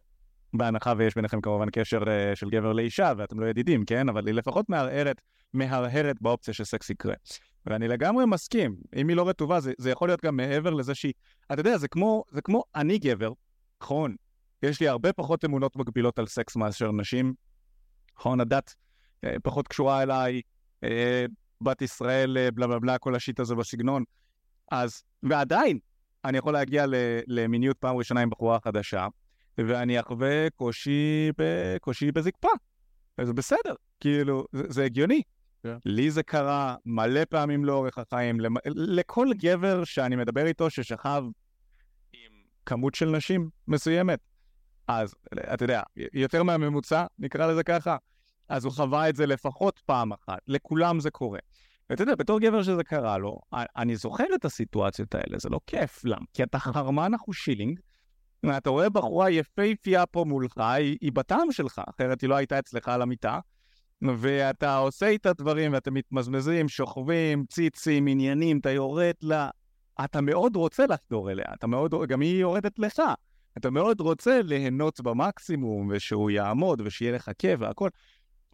בהנחה, ויש ביניכם כמובן קשר של גבר לאישה, ואתם לא ידידים, כן? אבל היא לפחות מהרהרת, מהרהרת באופציה שסקס יקרה. ואני לגמרי מסכים. אם היא לא רטובה, זה, זה יכול להיות גם מעבר לזה שהיא... אתה יודע, זה כמו, זה כמו אני גבר, נכון. יש לי הרבה פחות אמונות מגבילות על סקס מאשר נשים. נכון, הדת פחות קשורה אליי, בת ישראל, בלה בלה בלה, כל השיט הזה בסגנון. אז, ועדיין, אני יכול להגיע למיניות פעם ראשונה עם בחורה חדשה, ואני אחווה קושי, קושי בזקפה. אז בסדר, כאילו, זה, זה הגיוני. Yeah. לי זה קרה מלא פעמים לאורך החיים, למ... לכל גבר שאני מדבר איתו ששכב עם כמות של נשים מסוימת. אז, אתה יודע, יותר מהממוצע, נקרא לזה ככה, אז הוא חווה את זה לפחות פעם אחת, לכולם זה קורה. ואתה יודע, בתור גבר שזה קרה לו, אני זוכר את הסיטואציות האלה, זה לא כיף, למה? כי אתה חרמן החושילינג, אתה רואה בחורה יפהפייה פה מולך, היא, היא בטעם שלך, אחרת היא לא הייתה אצלך על המיטה, ואתה עושה איתה דברים, ואתם מתמזמזים, שוכבים, ציצים, עניינים, אתה יורד לה, אתה מאוד רוצה לחדור אליה, אתה מאוד, גם היא יורדת לך, אתה מאוד רוצה ליהנות במקסימום, ושהוא יעמוד, ושיהיה לך כיף והכל.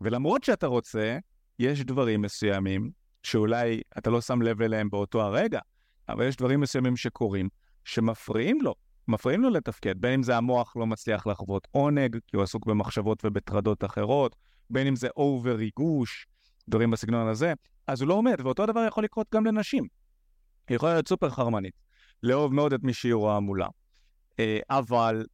ולמרות שאתה רוצה, יש דברים מסוימים, שאולי אתה לא שם לב אליהם באותו הרגע, אבל יש דברים מסוימים שקורים, שמפריעים לו, מפריעים לו לתפקד, בין אם זה המוח לא מצליח לחוות עונג, כי הוא עסוק במחשבות ובטרדות אחרות, בין אם זה אובר ריגוש, דברים בסגנון הזה, אז הוא לא עומד, ואותו הדבר יכול לקרות גם לנשים. היא יכולה להיות סופר חרמנית, לאהוב מאוד את מי שהיא רואה מולה. אבל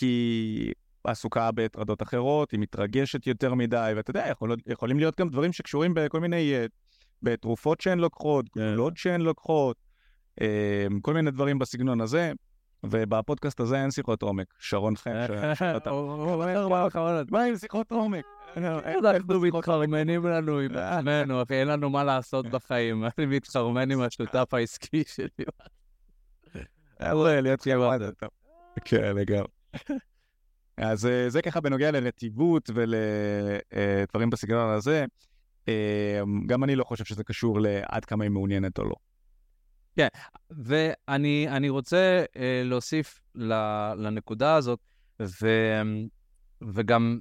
היא עסוקה בהתרדות אחרות, היא מתרגשת יותר מדי, ואתה יודע, יכול, יכולים להיות גם דברים שקשורים בכל מיני, בתרופות שהן לוקחות, גלולות שהן לוקחות, כל מיני דברים בסגנון הזה, ובפודקאסט הזה אין שיחות עומק. שרון חן, שאתה... מה עם שיחות עומק? אנחנו מתחרמנים לנו, אין לנו מה לעשות בחיים, אני מתחרמן עם השותף העסקי שלי. כן, לגמרי. אז זה ככה בנוגע לרטיבות ולדברים בסגנון הזה. גם אני לא חושב שזה קשור לעד כמה היא מעוניינת או לא. כן, ואני אני רוצה להוסיף לנקודה הזאת, וגם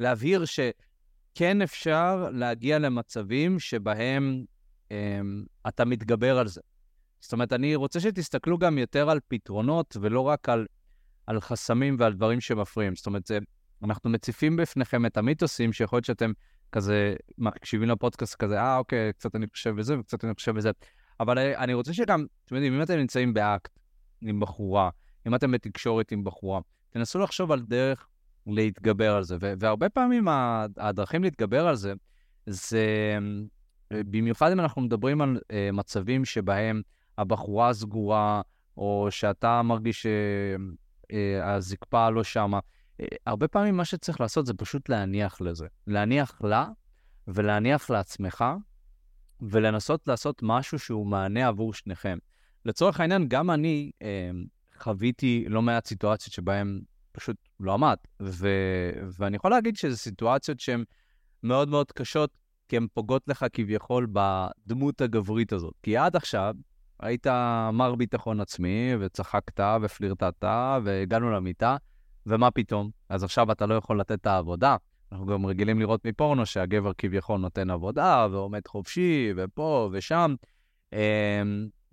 להבהיר שכן אפשר להגיע למצבים שבהם אתה מתגבר על זה. זאת אומרת, אני רוצה שתסתכלו גם יותר על פתרונות, ולא רק על, על חסמים ועל דברים שמפריעים. זאת אומרת, זה, אנחנו מציפים בפניכם את המיתוסים, שיכול להיות שאתם כזה, מקשיבים לפודקאסט כזה, אה, אוקיי, קצת אני חושב בזה, וקצת אני חושב בזה. אבל אני רוצה שגם, אתם יודעים, אם אתם נמצאים באקט עם בחורה, אם אתם בתקשורת עם בחורה, תנסו לחשוב על דרך להתגבר על זה. והרבה פעמים הדרכים להתגבר על זה, זה במיוחד אם אנחנו מדברים על מצבים שבהם הבחורה סגורה, או שאתה מרגיש שהזקפה לא שמה. הרבה פעמים מה שצריך לעשות זה פשוט להניח לזה. להניח לה, ולהניח לעצמך, ולנסות לעשות משהו שהוא מענה עבור שניכם. לצורך העניין, גם אני חוויתי לא מעט סיטואציות שבהן פשוט לא עמד, ו- ואני יכול להגיד שזה סיטואציות שהן מאוד מאוד קשות, כי הן פוגעות לך כביכול בדמות הגברית הזאת. כי עד עכשיו, היית מר ביטחון עצמי, וצחקת ופלירטת, והגענו למיטה, ומה פתאום? אז עכשיו אתה לא יכול לתת את העבודה. אנחנו גם רגילים לראות מפורנו שהגבר כביכול נותן עבודה, ועומד חופשי, ופה ושם.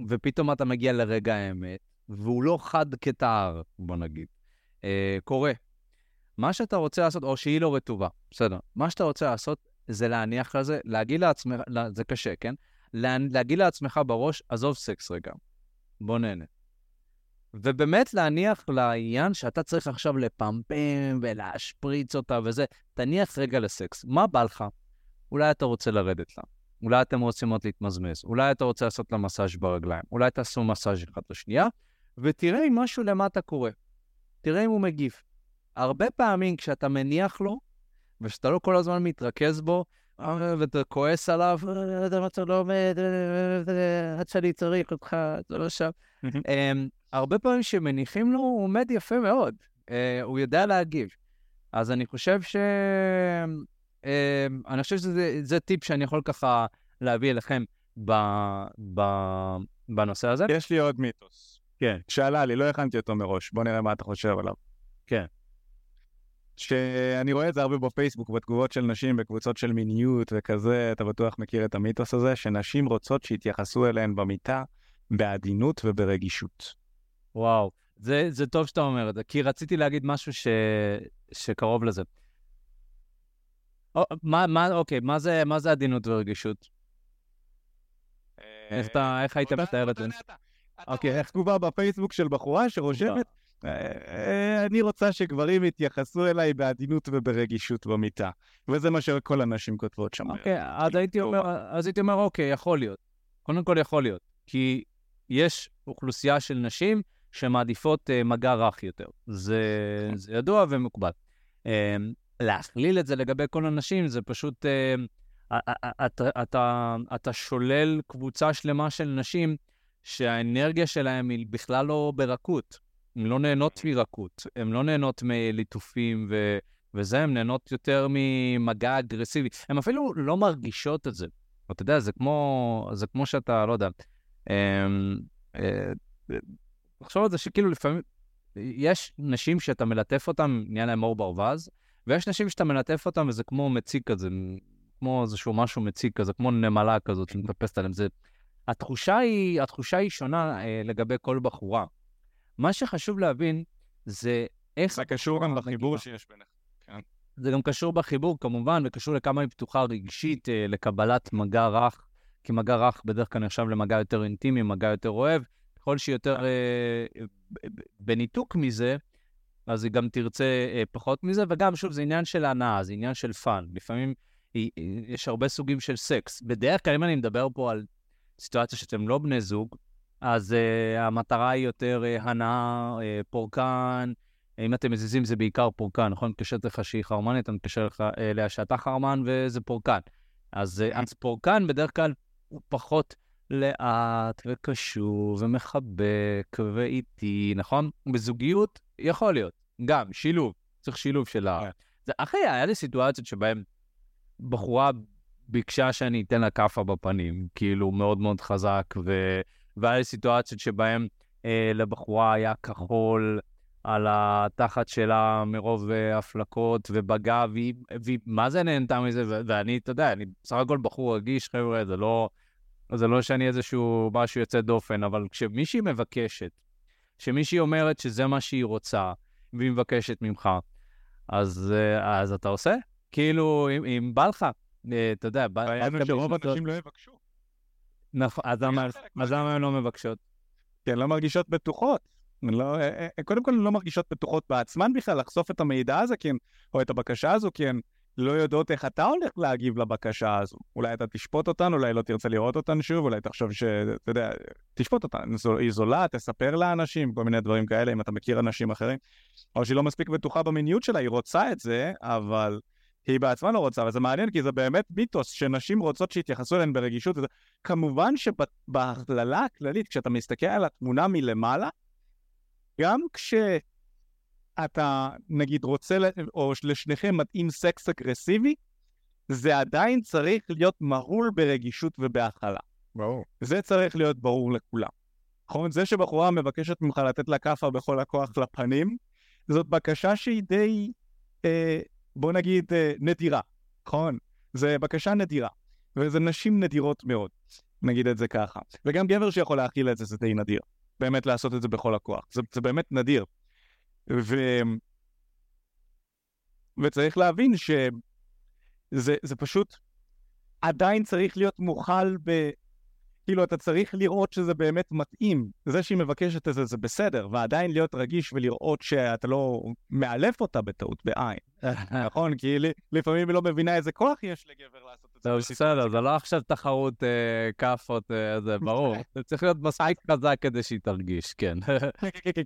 ופתאום אתה מגיע לרגע האמת, והוא לא חד כתער, בוא נגיד. אה, קורה. מה שאתה רוצה לעשות, או שהיא לא רטובה, בסדר. מה שאתה רוצה לעשות זה להניח לזה, להגיד לעצמך, זה קשה, כן? להגיד לעצמך בראש, עזוב סקס רגע. בוא נהנה. ובאמת להניח לעניין שאתה צריך עכשיו לפמפם ולהשפריץ אותה וזה, תניח רגע לסקס. מה בא לך? אולי אתה רוצה לרדת לה. אולי אתם רוצים עוד להתמזמז. אולי אתה רוצה לעשות לה מסאז' ברגליים. אולי תעשו מסאז' אחד לשנייה, ותראה אם משהו למטה קורה. תראה אם הוא מגיף. הרבה פעמים כשאתה מניח לו, ושאתה לא כל הזמן מתרכז בו, ואתה כועס עליו, אתה לא צריך לומד, עד שאני צריך אותך, אתה לא שם. הרבה פעמים שמניחים לו, הוא עומד יפה מאוד. הוא יודע להגיב. אז אני חושב ש... אני חושב שזה טיפ שאני יכול ככה להביא אליכם בנושא הזה. יש לי עוד מיתוס. כן. שאלה לי, לא הכנתי אותו מראש. בוא נראה מה אתה חושב עליו. כן. שאני רואה את זה הרבה בפייסבוק, בתגובות של נשים, בקבוצות של מיניות וכזה, אתה בטוח מכיר את המיתוס הזה, שנשים רוצות שהתייחסו אליהן במיטה, בעדינות וברגישות. וואו, זה, זה טוב שאתה אומר את זה, כי רציתי להגיד משהו ש... שקרוב לזה. או, מה, מה, אוקיי, מה זה, מה זה עדינות ורגישות? איך אתה, איך היית מתאר את זה? אוקיי, איך תגובה בפייסבוק של בחורה שרושמת? אני רוצה שגברים יתייחסו אליי בעדינות וברגישות במיטה. וזה מה שכל הנשים כותבות שם. אוקיי, אז הייתי אומר, אז הייתי אומר, אוקיי, יכול להיות. קודם כל יכול להיות. כי יש אוכלוסייה של נשים שמעדיפות מגע רך יותר. זה ידוע ומקובל. להכליל את זה לגבי כל הנשים, זה פשוט, אתה שולל קבוצה שלמה של נשים שהאנרגיה שלהם היא בכלל לא ברכות. הן לא נהנות מרקות, הן לא נהנות מליטופים ו... וזה, הן נהנות יותר ממגע אגרסיבי. הן אפילו לא מרגישות את זה. אתה יודע, זה כמו, זה כמו שאתה, לא יודע, תחשוב את זה שכאילו לפעמים, יש נשים שאתה מלטף אותם, נהיה להם אור ברווז, ויש נשים שאתה מלטף אותם וזה כמו מציק כזה, כמו איזשהו משהו מציק כזה, כמו נמלה כזאת, שמטפסת עליהם. זה... התחושה היא, התחושה היא שונה אה, לגבי כל בחורה. מה שחשוב להבין זה איך... זה קשור גם בחיבור שיש ביניך. כן. זה גם קשור בחיבור, כמובן, וקשור לכמה היא פתוחה רגשית לקבלת מגע רך, כי מגע רך בדרך כלל נחשב למגע יותר אינטימי, מגע יותר אוהב, ככל שהיא יותר בניתוק מזה, אז היא גם תרצה פחות מזה, וגם, שוב, זה עניין של הנאה, זה עניין של פן. לפעמים יש הרבה סוגים של סקס. בדרך כלל, אם אני מדבר פה על סיטואציה שאתם לא בני זוג, אז uh, המטרה היא יותר uh, הנאה, uh, פורקן, אם אתם מזיזים זה בעיקר פורקן, נכון? קשה לך שהיא חרמנית, אני קשה לך uh, להשאתה חרמן וזה פורקן. אז, uh, אז פורקן בדרך כלל הוא פחות לאט וקשור ומחבק ואיטי, נכון? בזוגיות יכול להיות, גם שילוב, צריך שילוב של ה... זה, אחרי, היה לי סיטואציות שבהן בחורה ביקשה שאני אתן לה קפה בפנים, כאילו מאוד מאוד חזק ו... והיה לי סיטואציות שבהן אה, לבחורה היה כחול על התחת שלה מרוב הפלקות ובגב, והיא, והיא מה זה נהנתה מזה? ו- ואני, אתה יודע, אני בסך הכל בחור רגיש, חבר'ה, זה לא, זה לא שאני איזשהו משהו יוצא דופן, אבל כשמישהי מבקשת, כשמישהי אומרת שזה מה שהיא רוצה, והיא מבקשת ממך, אז, אה, אז אתה עושה? כאילו, אם, אם בא לך, אה, אתה יודע, בא לך... בעיה שרוב אנשים לא יבקשו. נכון, אז למה הן לא מבקשות? כן, לא מרגישות בטוחות. קודם כל, הן לא מרגישות בטוחות בעצמן בכלל, לחשוף את המידע הזה, או את הבקשה הזו, כי הן לא יודעות איך אתה הולך להגיב לבקשה הזו. אולי אתה תשפוט אותן, אולי לא תרצה לראות אותן שוב, אולי תחשוב ש... אתה יודע, תשפוט אותן. היא זולה, תספר לאנשים, כל מיני דברים כאלה, אם אתה מכיר אנשים אחרים. או שהיא לא מספיק בטוחה במיניות שלה, היא רוצה את זה, אבל... היא בעצמה לא רוצה, וזה מעניין, כי זה באמת מיתוס שנשים רוצות שיתייחסו אליהן ברגישות. כמובן שבהכללה הכללית, כשאתה מסתכל על התמונה מלמעלה, גם כשאתה, נגיד, רוצה, או לשניכם מתאים סקס אגרסיבי, זה עדיין צריך להיות מהול ברגישות ובהכללה. ברור. זה צריך להיות ברור לכולם. נכון? זה שבחורה מבקשת ממך לתת לה כפה בכל הכוח לפנים, זאת בקשה שהיא די... אה, בוא נגיד נדירה, נכון? זה בקשה נדירה, וזה נשים נדירות מאוד. נגיד את זה ככה. וגם גבר שיכול להכיל את זה, זה די נדיר. באמת לעשות את זה בכל הכוח. זה, זה באמת נדיר. ו... וצריך להבין שזה, זה פשוט, עדיין צריך להיות מוחל ב... כאילו, אתה צריך לראות שזה באמת מתאים. זה שהיא מבקשת את זה, זה בסדר. ועדיין להיות רגיש ולראות שאתה לא מאלף אותה בטעות, בעין. נכון? כי לפעמים היא לא מבינה איזה כוח יש לגבר לעשות את זה. זה בסדר, זה לא עכשיו תחרות כפות, זה ברור. זה צריך להיות מספיק חזק כדי שהיא תרגיש, כן.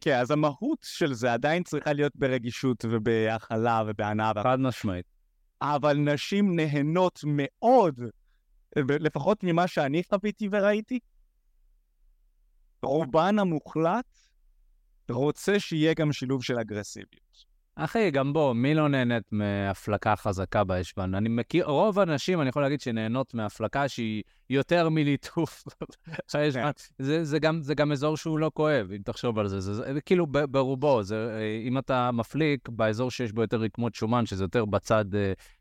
כן, אז המהות של זה עדיין צריכה להיות ברגישות ובהכלה ובהנאה. חד משמעית. אבל נשים נהנות מאוד, לפחות ממה שאני חוויתי וראיתי, רובן המוחלט רוצה שיהיה גם שילוב של אגרסיביות. אחי, גם בוא, מי לא נהנית מהפלקה חזקה בישבן? אני מכיר, רוב הנשים, אני יכול להגיד שנהנות מהפלקה שהיא יותר מליטוף. זה, זה גם, זה גם אזור שהוא לא כואב, אם תחשוב על זה. זה, זה, כאילו ברובו, זה, אם אתה מפליק באזור שיש בו יותר רקמות שומן, שזה יותר בצד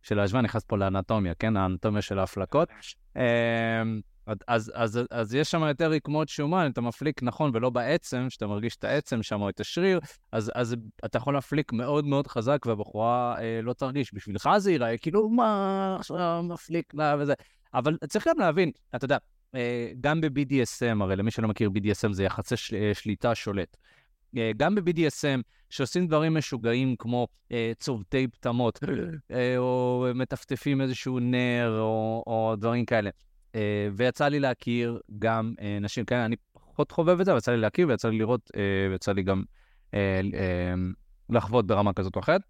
של הישבן, נכנס פה לאנטומיה, כן? האנטומיה של ההפלקות. אז, אז, אז, אז יש שם יותר רקמות שומן, אתה מפליק נכון ולא בעצם, שאתה מרגיש את העצם שם או את השריר, אז, אז אתה יכול להפליק מאוד מאוד חזק, והבחורה אה, לא תרגיש. בשבילך זה ייראה, כאילו, מה, עכשיו מפליק לה וזה. אבל צריך גם להבין, אתה יודע, אה, גם ב-בי די אס אם, הרי למי שלא מכיר בי די אס אם זה יחסי של, אה, שליטה שולט. אה, גם ב-בי די אס אם, שעושים דברים משוגעים כמו אה, צובטי פטמות, אה, או מטפטפים איזשהו נר, או, או דברים כאלה. Uh, ויצא לי להכיר גם uh, נשים, כן, אני פחות חובב את זה, ויצא לי להכיר, ויצא לי לראות, uh, ויצא לי גם uh, uh, לחוות ברמה כזאת או אחת.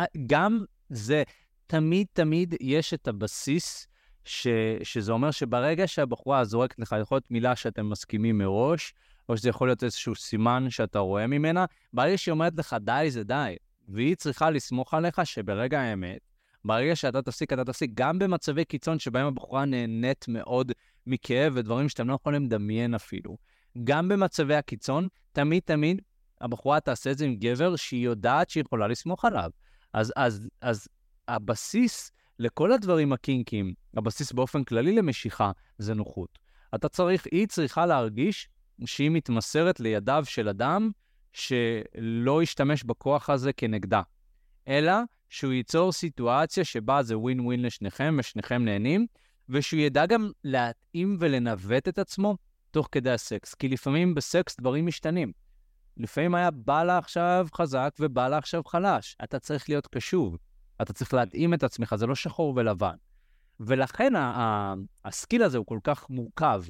Uh, גם זה, תמיד תמיד יש את הבסיס, ש, שזה אומר שברגע שהבחורה זורקת לך, יכול להיות מילה שאתם מסכימים מראש, או שזה יכול להיות איזשהו סימן שאתה רואה ממנה, ברגע שהיא אומרת לך די זה די, והיא צריכה לסמוך עליך שברגע האמת, ברגע שאתה תפסיק, אתה תפסיק, גם במצבי קיצון שבהם הבחורה נהנית מאוד מכאב ודברים שאתם לא יכולים לדמיין אפילו. גם במצבי הקיצון, תמיד תמיד הבחורה תעשה את זה עם גבר שהיא יודעת שהיא יכולה לסמוך עליו. אז, אז, אז הבסיס לכל הדברים הקינקים, הבסיס באופן כללי למשיכה, זה נוחות. אתה צריך, היא צריכה להרגיש שהיא מתמסרת לידיו של אדם שלא ישתמש בכוח הזה כנגדה. אלא שהוא ייצור סיטואציה שבה זה ווין ווין לשניכם, ושניכם נהנים, ושהוא ידע גם להתאים ולנווט את עצמו תוך כדי הסקס. כי לפעמים בסקס דברים משתנים. לפעמים היה בא לה עכשיו חזק ובא לה עכשיו חלש. אתה צריך להיות קשוב. אתה צריך להתאים את עצמך, זה לא שחור ולבן. ולכן הסקיל הזה הוא כל כך מורכב.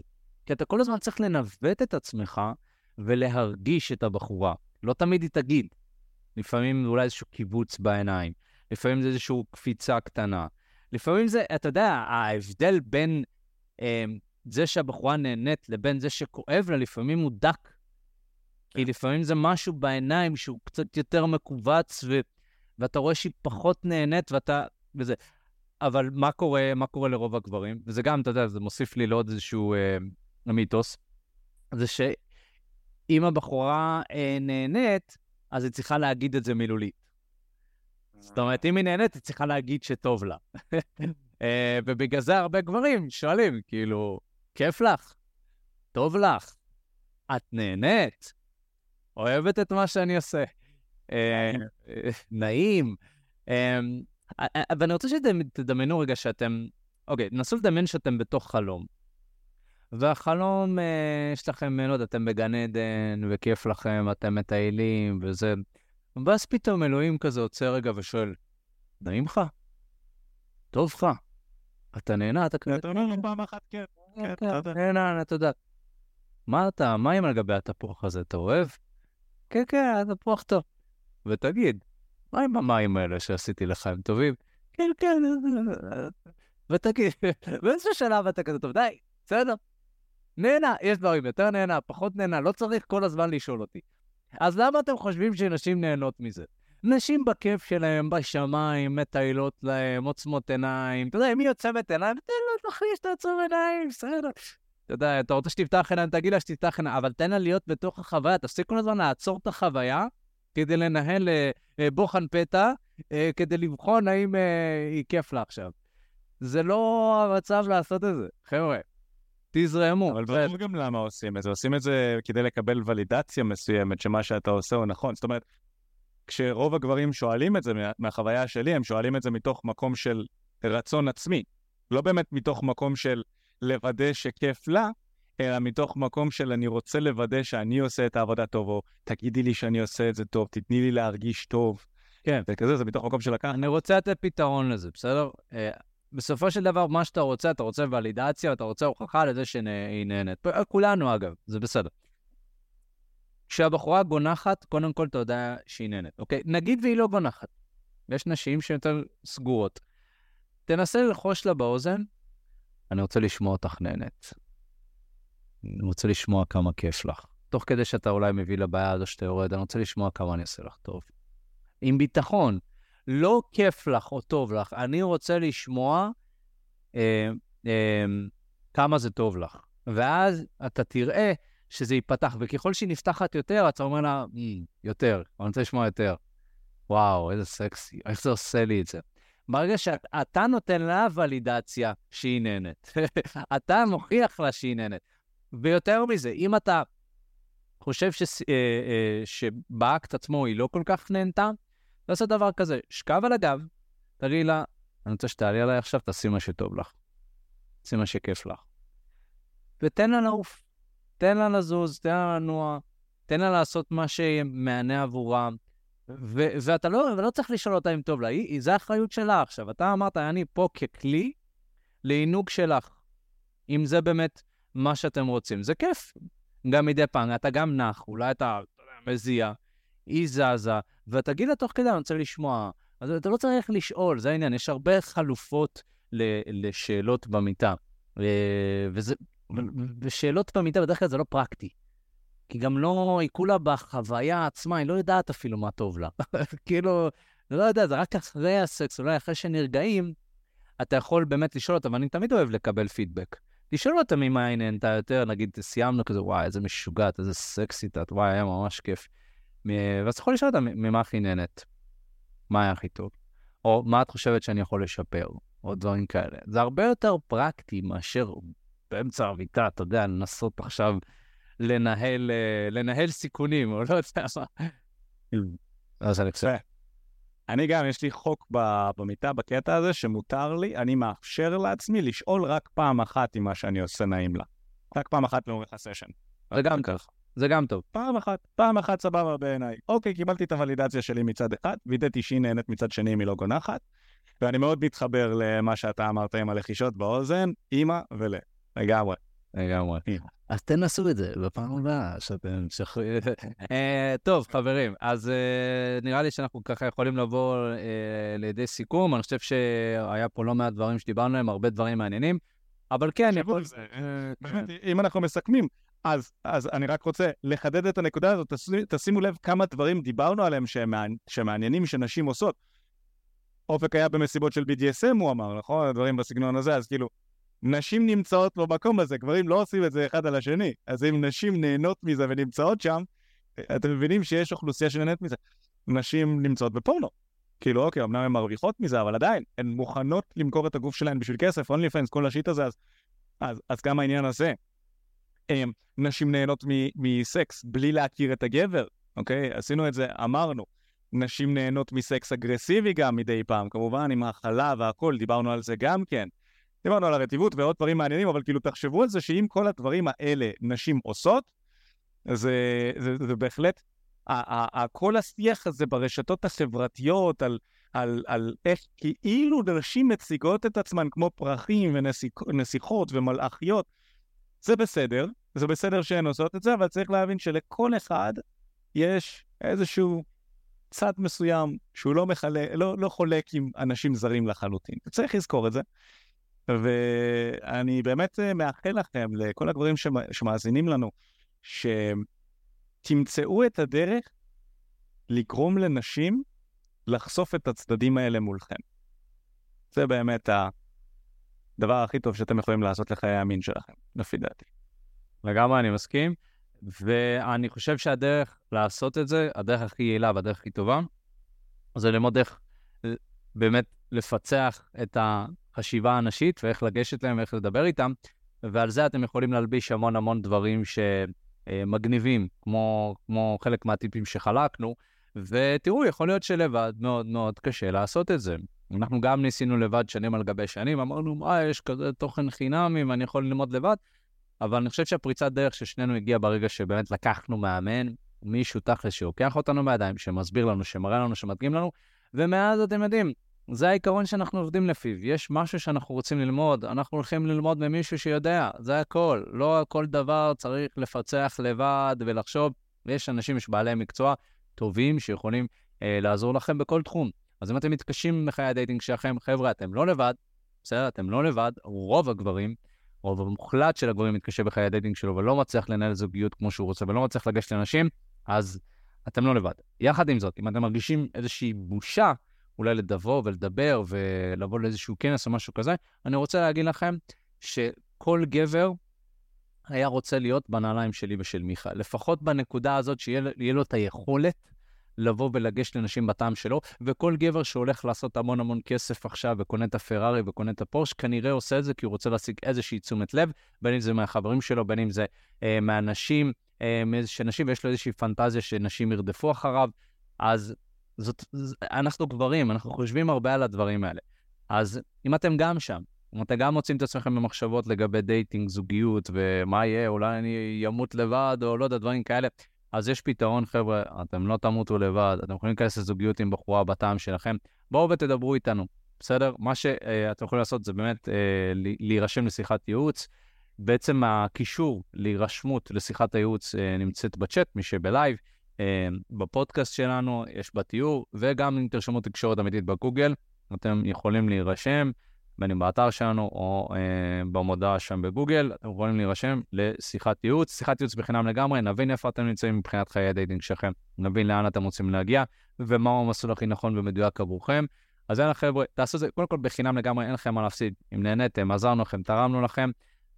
כי אתה כל הזמן צריך לנווט את עצמך ולהרגיש את הבחורה. לא תמיד היא תגיד. לפעמים אולי איזשהו קיבוץ בעיניים, לפעמים זה איזשהו קפיצה קטנה, לפעמים זה, אתה יודע, ההבדל בין אה, זה שהבחורה נהנית לבין זה שכואב לה, לפעמים הוא דק, כי לפעמים זה משהו בעיניים שהוא קצת יותר מקובץ, ו, ואתה רואה שהיא פחות נהנית, ואתה, וזה, אבל מה קורה, מה קורה לרוב הגברים? וזה גם, אתה יודע, זה מוסיף לי לעוד איזשהו אה, מיתוס, זה שאם הבחורה אה, נהנית, אז היא צריכה להגיד את זה מילולית. זאת אומרת, אם היא נהנית, היא צריכה להגיד שטוב לה. ובגלל זה הרבה גברים שואלים, כאילו, כיף לך? טוב לך? את נהנית? אוהבת את מה שאני עושה? נעים? ואני רוצה שתדמיינו רגע שאתם, אוקיי, נסו לדמיין שאתם בתוך חלום. והחלום, יש לכם, לא יודע, אתם בגן עדן, וכיף לכם, אתם מטיילים, וזה. ואז פתאום אלוהים כזה עוצר רגע ושואל, נעים לך? טוב לך? אתה נהנה, אתה כזה... אתה אומר לו פעם אחת, כן. נהנה, אתה יודע. מה אתה, מה עם על גבי התפוח הזה, אתה אוהב? כן, כן, התפוח טוב. ותגיד, מה עם המים האלה שעשיתי לך, הם טובים? כן, כן. ותגיד, באיזשהו שלב אתה כזה טוב, די. בסדר? נהנה, יש דברים יותר נהנה, פחות נהנה, לא צריך כל הזמן לשאול אותי. אז למה אתם חושבים שנשים נהנות מזה? נשים בכיף שלהם, בשמיים, מטיילות להם, עוצמות עיניים, אתה יודע, מי יוצמת עיניים? תן לו, תחליש, תעצור עיניים, בסדר. אתה יודע, אתה רוצה שתפתח עיניים, תגיד לה שתפתח עיניים, אבל תן לה להיות בתוך החוויה, תפסיק כל הזמן לעצור את החוויה, כדי לנהל בוחן פתע, כדי לבחון האם היא כיף לה עכשיו. זה לא המצב לעשות את זה, חבר'ה. תזרמו. אבל ברור גם למה עושים את זה. עושים את זה כדי לקבל ולידציה מסוימת שמה שאתה עושה הוא נכון. זאת אומרת, כשרוב הגברים שואלים את זה מהחוויה שלי, הם שואלים את זה מתוך מקום של רצון עצמי. לא באמת מתוך מקום של לוודא שכיף לה, אלא מתוך מקום של אני רוצה לוודא שאני עושה את העבודה טוב, או תגידי לי שאני עושה את זה טוב, תתני לי להרגיש טוב. כן, וכזה, זה מתוך מקום של לקחת. אני רוצה את הפתרון לזה, בסדר? בסופו של דבר, מה שאתה רוצה, אתה רוצה ולידציה, אתה רוצה הוכחה לזה שהיא נהנית. כולנו, אגב, זה בסדר. כשהבחורה גונחת, קודם כל אתה יודע שהיא נהנית. אוקיי? נגיד והיא לא גונחת. יש נשים שהן יותר סגורות. תנסה ללחוש לה באוזן, אני רוצה לשמוע אותך נהנית. אני רוצה לשמוע כמה כיף לך. תוך כדי שאתה אולי מביא לבעיה או שאתה יורד, אני רוצה לשמוע כמה אני אעשה לך טוב. עם ביטחון. לא כיף לך או טוב לך, אני רוצה לשמוע אה, אה, כמה זה טוב לך. ואז אתה תראה שזה ייפתח, וככל שהיא נפתחת יותר, אתה אומר לה, יותר, אני רוצה לשמוע יותר. וואו, איזה סקסי, איך זה עושה לי את זה. ברגע שאתה נותן לה ולידציה שהיא נהנת. אתה מוכיח לה שהיא נהנת. ויותר מזה, אם אתה חושב ש, אה, אה, שבאקט עצמו היא לא כל כך נהנתה, לעשות דבר כזה, שקב על הגב, תראי לה, אני רוצה שתעלי עליי עכשיו, תעשי מה שטוב לך. תעשי מה שכיף לך. ותן לה לעוף, תן לה לזוז, תן לה לנוע, תן לה לעשות מה שמענה עבורה, ו- ואתה לא, ולא צריך לשאול אותה אם טוב לה, היא, זה האחריות שלה עכשיו. אתה אמרת, אני פה ככלי לעינוג שלך, אם זה באמת מה שאתם רוצים. זה כיף. גם מדי פעם, אתה גם נח, אולי אתה מזיע, היא זזה, ותגיד לה תוך כדי, אני רוצה לשמוע. אז אתה לא צריך לשאול, זה העניין. יש הרבה חלופות ל- לשאלות במיטה. וזה, ושאלות במיטה בדרך כלל זה לא פרקטי. כי גם לא, היא כולה בחוויה עצמה, היא לא יודעת אפילו מה טוב לה. כאילו, לא יודעת, זה רק אחרי הסקס, אולי אחרי שנרגעים, אתה יכול באמת לשאול אותה, ואני תמיד אוהב לקבל פידבק. לשאול אותה ממה היא נהנתה יותר, נגיד, סיימנו כזה, וואי, איזה משוגעת, איזה סקסית, וואי, היה ממש כיף. ואז יכול לשאול אותה ממה הכי נהנית, מה היה הכי טוב, או מה את חושבת שאני יכול לשפר, או דברים כאלה. זה הרבה יותר פרקטי מאשר באמצע הרביטה, אתה יודע, לנסות עכשיו לנהל, לנהל סיכונים, או לא יודע מה. אז אני חושב. אני גם, יש לי חוק במיטה בקטע הזה שמותר לי, אני מאפשר לעצמי לשאול רק פעם אחת עם מה שאני עושה נעים לה. רק פעם אחת לאורך הסשן. זה גם ככה. זה גם טוב. פעם אחת, פעם אחת סבבה בעיניי. אוקיי, קיבלתי את הוולידציה שלי מצד אחד, וידעתי שהיא נהנית מצד שני אם היא לא גונחת, ואני מאוד מתחבר למה שאתה אמרת עם הלחישות באוזן, אימא ולה. לגמרי. לגמרי. אז תנסו את זה, בפעם הבאה שאתם שחררים. טוב, חברים, אז נראה לי שאנחנו ככה יכולים לבוא לידי סיכום. אני חושב שהיה פה לא מעט דברים שדיברנו עליהם, הרבה דברים מעניינים, אבל כן, אם אנחנו מסכמים, אז, אז אני רק רוצה לחדד את הנקודה הזאת, תשימו לב כמה דברים דיברנו עליהם שמעניינים שנשים עושות. אופק היה במסיבות של בי די אס אם, הוא אמר, נכון? הדברים בסגנון הזה, אז כאילו, נשים נמצאות במקום הזה, גברים לא עושים את זה אחד על השני, אז אם נשים נהנות מזה ונמצאות שם, אתם מבינים שיש אוכלוסייה שנהנית מזה. נשים נמצאות בפורנו. כאילו, אוקיי, אמנם הן מרוויחות מזה, אבל עדיין, הן מוכנות למכור את הגוף שלהן בשביל כסף, אונלי פנס, כל השיט הזה, אז, אז, אז גם העניין הזה. נשים נהנות מסקס בלי להכיר את הגבר, אוקיי? עשינו את זה, אמרנו. נשים נהנות מסקס אגרסיבי גם מדי פעם, כמובן, עם החלה והכל, דיברנו על זה גם כן. דיברנו על הרטיבות ועוד דברים מעניינים, אבל כאילו תחשבו על זה שאם כל הדברים האלה נשים עושות, זה, זה, זה בהחלט, כל השיח הזה ברשתות החברתיות, על, על, על איך כאילו נשים מציגות את עצמן כמו פרחים ונסיכות ומלאכיות, זה בסדר, זה בסדר שהן עושות את זה, אבל צריך להבין שלכל אחד יש איזשהו צד מסוים שהוא לא, מחלק, לא, לא חולק עם אנשים זרים לחלוטין. צריך לזכור את זה, ואני באמת מאחל לכם, לכל הגברים שמ... שמאזינים לנו, שתמצאו את הדרך לגרום לנשים לחשוף את הצדדים האלה מולכם. זה באמת ה... הדבר הכי טוב שאתם יכולים לעשות לחיי המין שלכם, לפי דעתי. לגמרי, אני מסכים, ואני חושב שהדרך לעשות את זה, הדרך הכי יעילה והדרך הכי טובה, זה ללמוד איך באמת לפצח את החשיבה הנשית, ואיך לגשת להם, ואיך לדבר איתם, ועל זה אתם יכולים להלביש המון המון דברים שמגניבים, כמו, כמו חלק מהטיפים שחלקנו, ותראו, יכול להיות שלבד מאוד מאוד קשה לעשות את זה. אנחנו גם ניסינו לבד שנים על גבי שנים, אמרנו, מה, יש כזה תוכן חינמי, ואני יכול ללמוד לבד, אבל אני חושב שהפריצת דרך ששנינו הגיעה ברגע שבאמת לקחנו מאמן, מישהו תכל'ס שלוקח אותנו בידיים, שמסביר לנו, שמראה לנו, שמדגים לנו, ומאז אתם יודעים, זה העיקרון שאנחנו עובדים לפיו. יש משהו שאנחנו רוצים ללמוד, אנחנו הולכים ללמוד ממישהו שיודע, זה הכל. לא כל דבר צריך לפצח לבד ולחשוב. יש אנשים, יש בעלי מקצוע טובים שיכולים אה, לעזור לכם בכל תחום. אז אם אתם מתקשים בחיי הדייטינג שלכם, חבר'ה, אתם לא לבד, בסדר, אתם לא לבד, רוב הגברים, רוב המוחלט של הגברים מתקשה בחיי הדייטינג שלו, ולא מצליח לנהל זוגיות כמו שהוא רוצה, ולא מצליח לגשת לאנשים, אז אתם לא לבד. יחד עם זאת, אם אתם מרגישים איזושהי בושה, אולי לדבוא ולדבר ולבוא לאיזשהו כנס או משהו כזה, אני רוצה להגיד לכם שכל גבר היה רוצה להיות בנעליים שלי ושל מיכה. לפחות בנקודה הזאת שיהיה לו את היכולת לבוא ולגש לנשים בטעם שלו, וכל גבר שהולך לעשות המון המון כסף עכשיו וקונה את הפרארי וקונה את הפורש, כנראה עושה את זה כי הוא רוצה להשיג איזושהי תשומת לב, בין אם זה מהחברים שלו, בין אם זה אה, מהנשים, אה, שנשים, ויש לו איזושהי פנטזיה שנשים ירדפו אחריו, אז זאת, אנחנו גברים, אנחנו חושבים הרבה על הדברים האלה. אז אם אתם גם שם, אם אתם גם מוצאים את עצמכם במחשבות לגבי דייטינג, זוגיות, ומה יהיה, אולי אני ימות לבד, או לא יודע, דברים כאלה, אז יש פתרון, חבר'ה, אתם לא תמותו לבד, אתם יכולים להיכנס לזוגיות עם בחורה בטעם שלכם, בואו ותדברו איתנו, בסדר? מה שאתם יכולים לעשות זה באמת להירשם לשיחת ייעוץ, בעצם הקישור להירשמות לשיחת הייעוץ נמצאת בצ'אט, מי שבלייב, בפודקאסט שלנו, יש בתיאור, וגם אם תרשמו תקשורת אמיתית בגוגל, אתם יכולים להירשם, בין אם באתר שלנו או אה, במודעה שם בגוגל, אתם יכולים להירשם לשיחת ייעוץ, שיחת ייעוץ בחינם לגמרי, נבין איפה אתם נמצאים מבחינת חיי הדייטינג שלכם, נבין לאן אתם רוצים להגיע, ומהו המסלול הכי נכון ומדויק עבורכם. אז אין לכם, תעשו זה, קודם כל בחינם לגמרי, אין לכם מה להפסיד, אם נהניתם, עזרנו לכם, תרמנו לכם,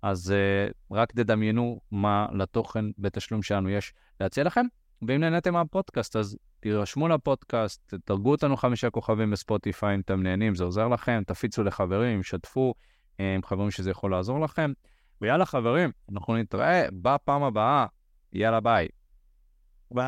אז אה, רק תדמיינו מה לתוכן בתשלום שלנו יש להציע לכם. ואם נהנתם מהפודקאסט, אז תירשמו לפודקאסט, תדרגו אותנו חמישה כוכבים בספוטיפיי, אם אתם נהנים, זה עוזר לכם, תפיצו לחברים, שתפו עם חברים שזה יכול לעזור לכם, ויאללה חברים, אנחנו נתראה בפעם הבאה, יאללה ביי. ביי.